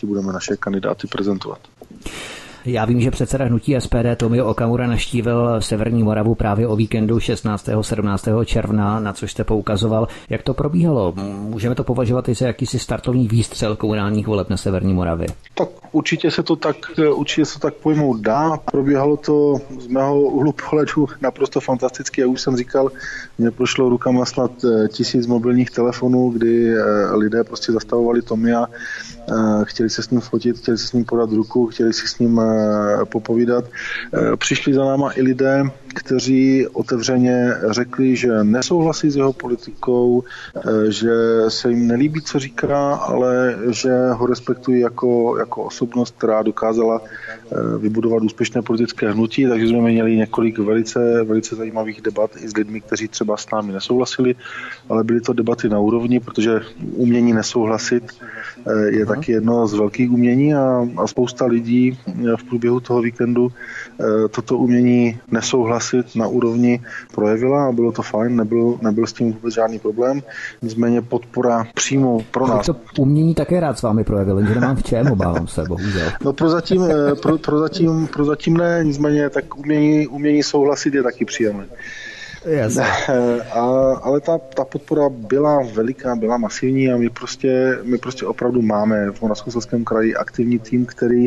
budeme naše kandidáty prezentovat. Já vím, že předseda hnutí SPD Tomio Okamura navštívil Severní Moravu právě o víkendu 16. 17. června, na což jste poukazoval. Jak to probíhalo? Můžeme to považovat i za jakýsi startovní výstřel komunálních voleb na Severní Moravě? Tak určitě se to tak pojmout dá. Probíhalo to z mého úhlu pohledu naprosto fantasticky. Jak už jsem říkal, mě prošlo rukama snad 1000 mobilních telefonů, kdy lidé prostě zastavovali Tomia, chtěli se s ním fotit, chtěli se s ním podat ruku, chtěli si s ním popovídat. Přišli za náma i lidé, kteří otevřeně řekli, že nesouhlasí s jeho politikou, že se jim nelíbí, co říká, ale že ho respektují jako osobnost, která dokázala vybudovat úspěšné politické hnutí, takže jsme měli několik velice, velice zajímavých debat i s lidmi, kteří třeba s námi nesouhlasili, ale byly to debaty na úrovni, protože umění nesouhlasit je taky jedno z velkých umění a spousta lidí v průběhu toho víkendu toto umění nesouhlasit na úrovni projevila a bylo to fajn, nebyl s tím vůbec žádný problém, nicméně podpora přímo pro nás. To umění také rád s vámi projevil, že nemám v čem, obávám se, bohužel. No prozatím ne, nicméně tak umění souhlasit je taky příjemné. Yes. Ale ta podpora byla veliká, byla masivní a my prostě opravdu máme v Moravskoslezském kraji aktivní tým, který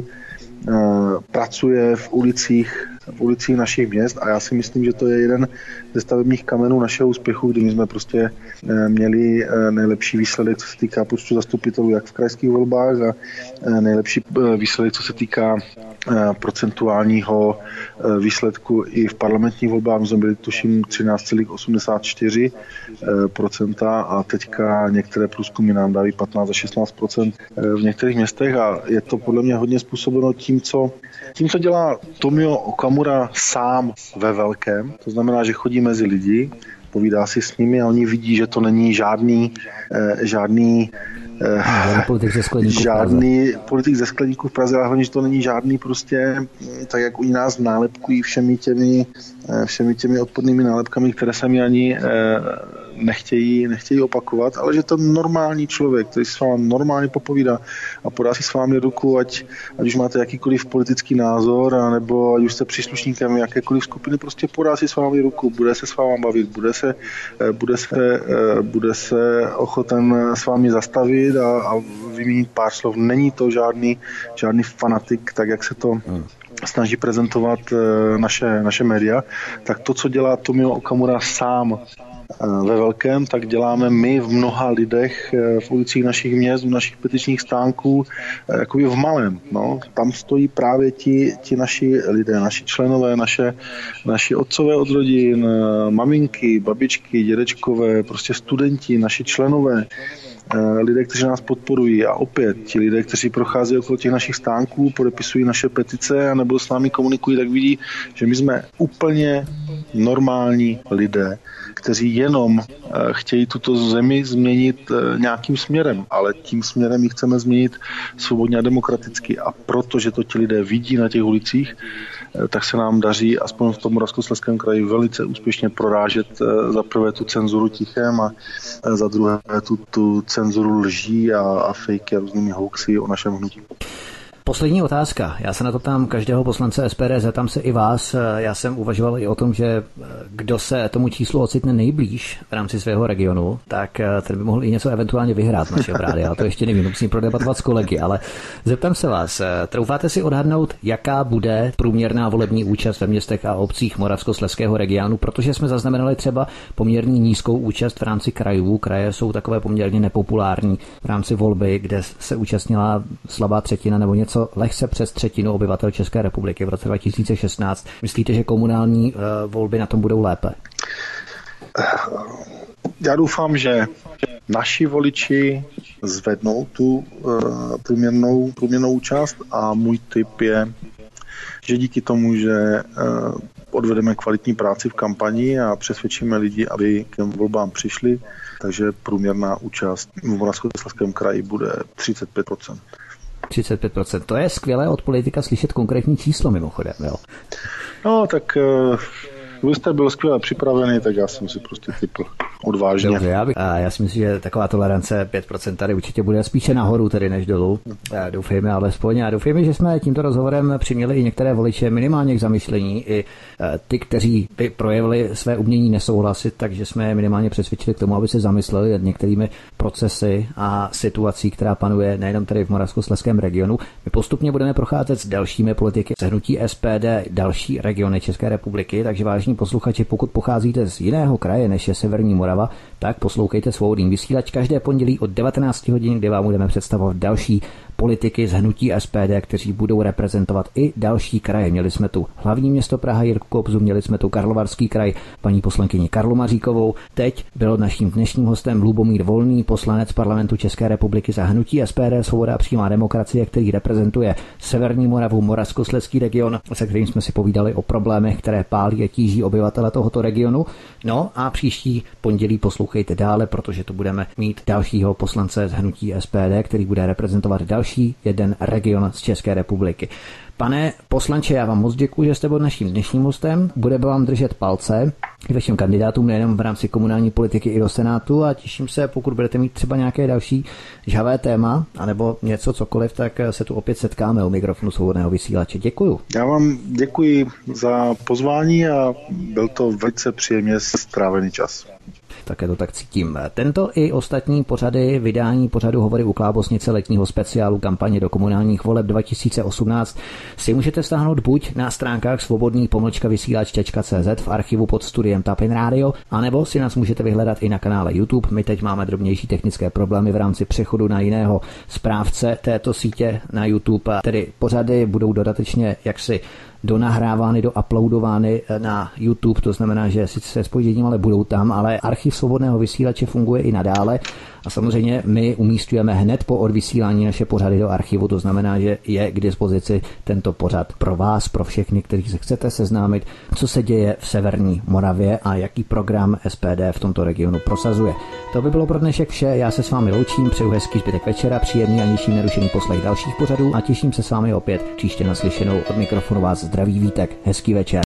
pracuje v ulicích našich měst a já si myslím, že to je jeden ze stavebních kamenů našeho úspěchu, kdy my jsme prostě měli nejlepší výsledek, co se týká počtu zastupitelů jak v krajských volbách a nejlepší výsledek, co se týká procentuálního výsledku i v parlamentních volbách. My jsme byli tuším 13,84% a teďka některé průzkumy nám dávají 15 a 16% v některých městech a je to podle mě hodně způsobeno tím, co dělá Tomio Okamura sám ve velkém, to znamená, že chodí mezi lidi, povídá si s nimi a oni vidí, že to není žádný politik ze skleníku v Praze, ale hlavně, že to není žádný prostě, tak jak oni nás nálepkují všemi těmi odpornými nálepkami, které sami ani nechtějí opakovat, ale že to normální člověk, který s vámi normálně popovídá a podá si s vámi ruku, ať už máte jakýkoliv politický názor, nebo ať už jste příslušníkem jakékoliv skupiny, prostě podá si s vámi ruku, bude se s vámi bavit, bude se ochoten s vámi zastavit a vyměnit pár slov. Není to žádný fanatik, tak jak se to snaží prezentovat naše média, tak to, co dělá Tomio Okamura sám ve velkém, tak děláme my v mnoha lidech v ulicích našich měst, v našich petičních stánků, jakoby v malém. No. Tam stojí právě ti naši lidé, naši členové, naši otcové od rodin, maminky, babičky, dědečkové, prostě studenti, naši členové, lidé, kteří nás podporují a opět ti lidé, kteří prochází okolo těch našich stánků, podepisují naše petice a nebo s námi komunikují, tak vidí, že my jsme úplně normální lidé, kteří jenom chtějí tuto zemi změnit nějakým směrem, ale tím směrem ji chceme změnit svobodně a demokraticky a protože to ti lidé vidí na těch ulicích, tak se nám daří aspoň v tom Moravskoslezském kraji velice úspěšně prorážet za prvé tu cenzuru tichem a za druhé tu cenzuru lží a fejky a různými hoaxy o našem hnutí. Poslední otázka. Já se na to ptám každého poslance SPD, zeptám se i vás. Já jsem uvažoval i o tom, že kdo se tomu číslu ocitne nejblíž v rámci svého regionu, tak ten by mohl i něco eventuálně vyhrát našeho rádia. To ještě nevím, musím prodebatovat s kolegy, ale zeptám se vás, troufáte si odhadnout, jaká bude průměrná volební účast ve městech a obcích Moravskoslezského regionu, protože jsme zaznamenali třeba poměrně nízkou účast v rámci krajů. Kraje jsou takové poměrně nepopulární v rámci volby, kde se účastnila slabá třetina nebo něco lehce přes třetinu obyvatel České republiky v roce 2016. Myslíte, že komunální volby na tom budou lépe? Já doufám, že naši voliči zvednou tu průměrnou část a můj tip je, že díky tomu, že odvedeme kvalitní práci v kampani a přesvědčíme lidi, aby k těm volbám přišli, takže průměrná účast v Moravskoslezském kraji bude 35%. 35%, to je skvělé od politika slyšet konkrétní číslo mimochodem, jo? No, tak vy jste byl skvěle připravený, tak já jsem si prostě typl odvážně. Dobře, já si myslím, že taková tolerance 5% tady určitě bude spíše nahoru tedy než dolů. Doufejme alespoň a doufejme, že jsme tímto rozhovorem přiměli i některé voliče minimálně k zamyšlení, i ty, kteří by projevili své umění nesouhlasit, takže jsme minimálně přesvědčili k tomu, aby se zamysleli nad některými procesy a situací, která panuje nejenom tady v Moravskoslezském regionu. My postupně budeme procházet s dalšími politiky hnutí SPD, další regiony České republiky, takže vážně posluchači, pokud pocházíte z jiného kraje než je severní Morava, tak poslouchejte Svobodný vysílač. Každé pondělí od 19 hodin, kdy vám budeme představovat další politiky z hnutí SPD, kteří budou reprezentovat i další kraje. Měli jsme tu hlavní město Praha Jirku Kobzu, měli jsme tu Karlovarský kraj paní poslankyni Karlu Maříkovou. Teď byl naším dnešním hostem Lubomír Volný, poslanec parlamentu České republiky za hnutí SPD Svoboda a přímá demokracie, který reprezentuje severní Moravu, Moravskoslezský region, se kterým jsme si povídali o problémech, které pálí a tíží obyvatele tohoto regionu. No a příští pondělí poslouchejte dále, protože tu budeme mít dalšího poslance z hnutí SPD, který bude reprezentovat další jeden region z České republiky. Pane poslanče, já vám moc děkuji, že jste byl naším dnešním hostem. Budeme vám držet palce k vašim kandidátům nejenom v rámci komunální politiky i do Senátu a těším se, pokud budete mít třeba nějaké další žhavé téma anebo něco cokoliv, tak se tu opět setkáme u mikrofonu Svobodného vysílače. Děkuju. Já vám děkuji za pozvání a byl to velice příjemně strávený čas. Také to tak cítím. Tento i ostatní pořady vydání pořadu Hovory u Klábosnice letního speciálu kampaně do komunálních voleb 2018 si můžete stáhnout buď na stránkách svobodný-vysílač.cz v archivu pod studiem Tapin Radio, anebo si nás můžete vyhledat i na kanále YouTube. My teď máme drobnější technické problémy v rámci přechodu na jiného správce této sítě na YouTube, tedy pořady budou dodatečně jaksi donahrávány, douploadovány na YouTube, to znamená, že sice se zpožděním, ale budou tam, ale archiv Svobodného vysílače funguje i nadále a samozřejmě my umístujeme hned po odvysílání naše pořady do archivu, to znamená, že je k dispozici tento pořad pro vás, pro všechny, kteří se chcete seznámit, co se děje v severní Moravě a jaký program SPD v tomto regionu prosazuje. To by bylo pro dnešek vše, já se s vámi loučím, přeju hezký zbytek večera, příjemný a nižší nerušený poslech dalších pořadů a těším se s vámi opět příště naslyšenou. Od mikrofonu vás zdraví Vítek, hezký večer.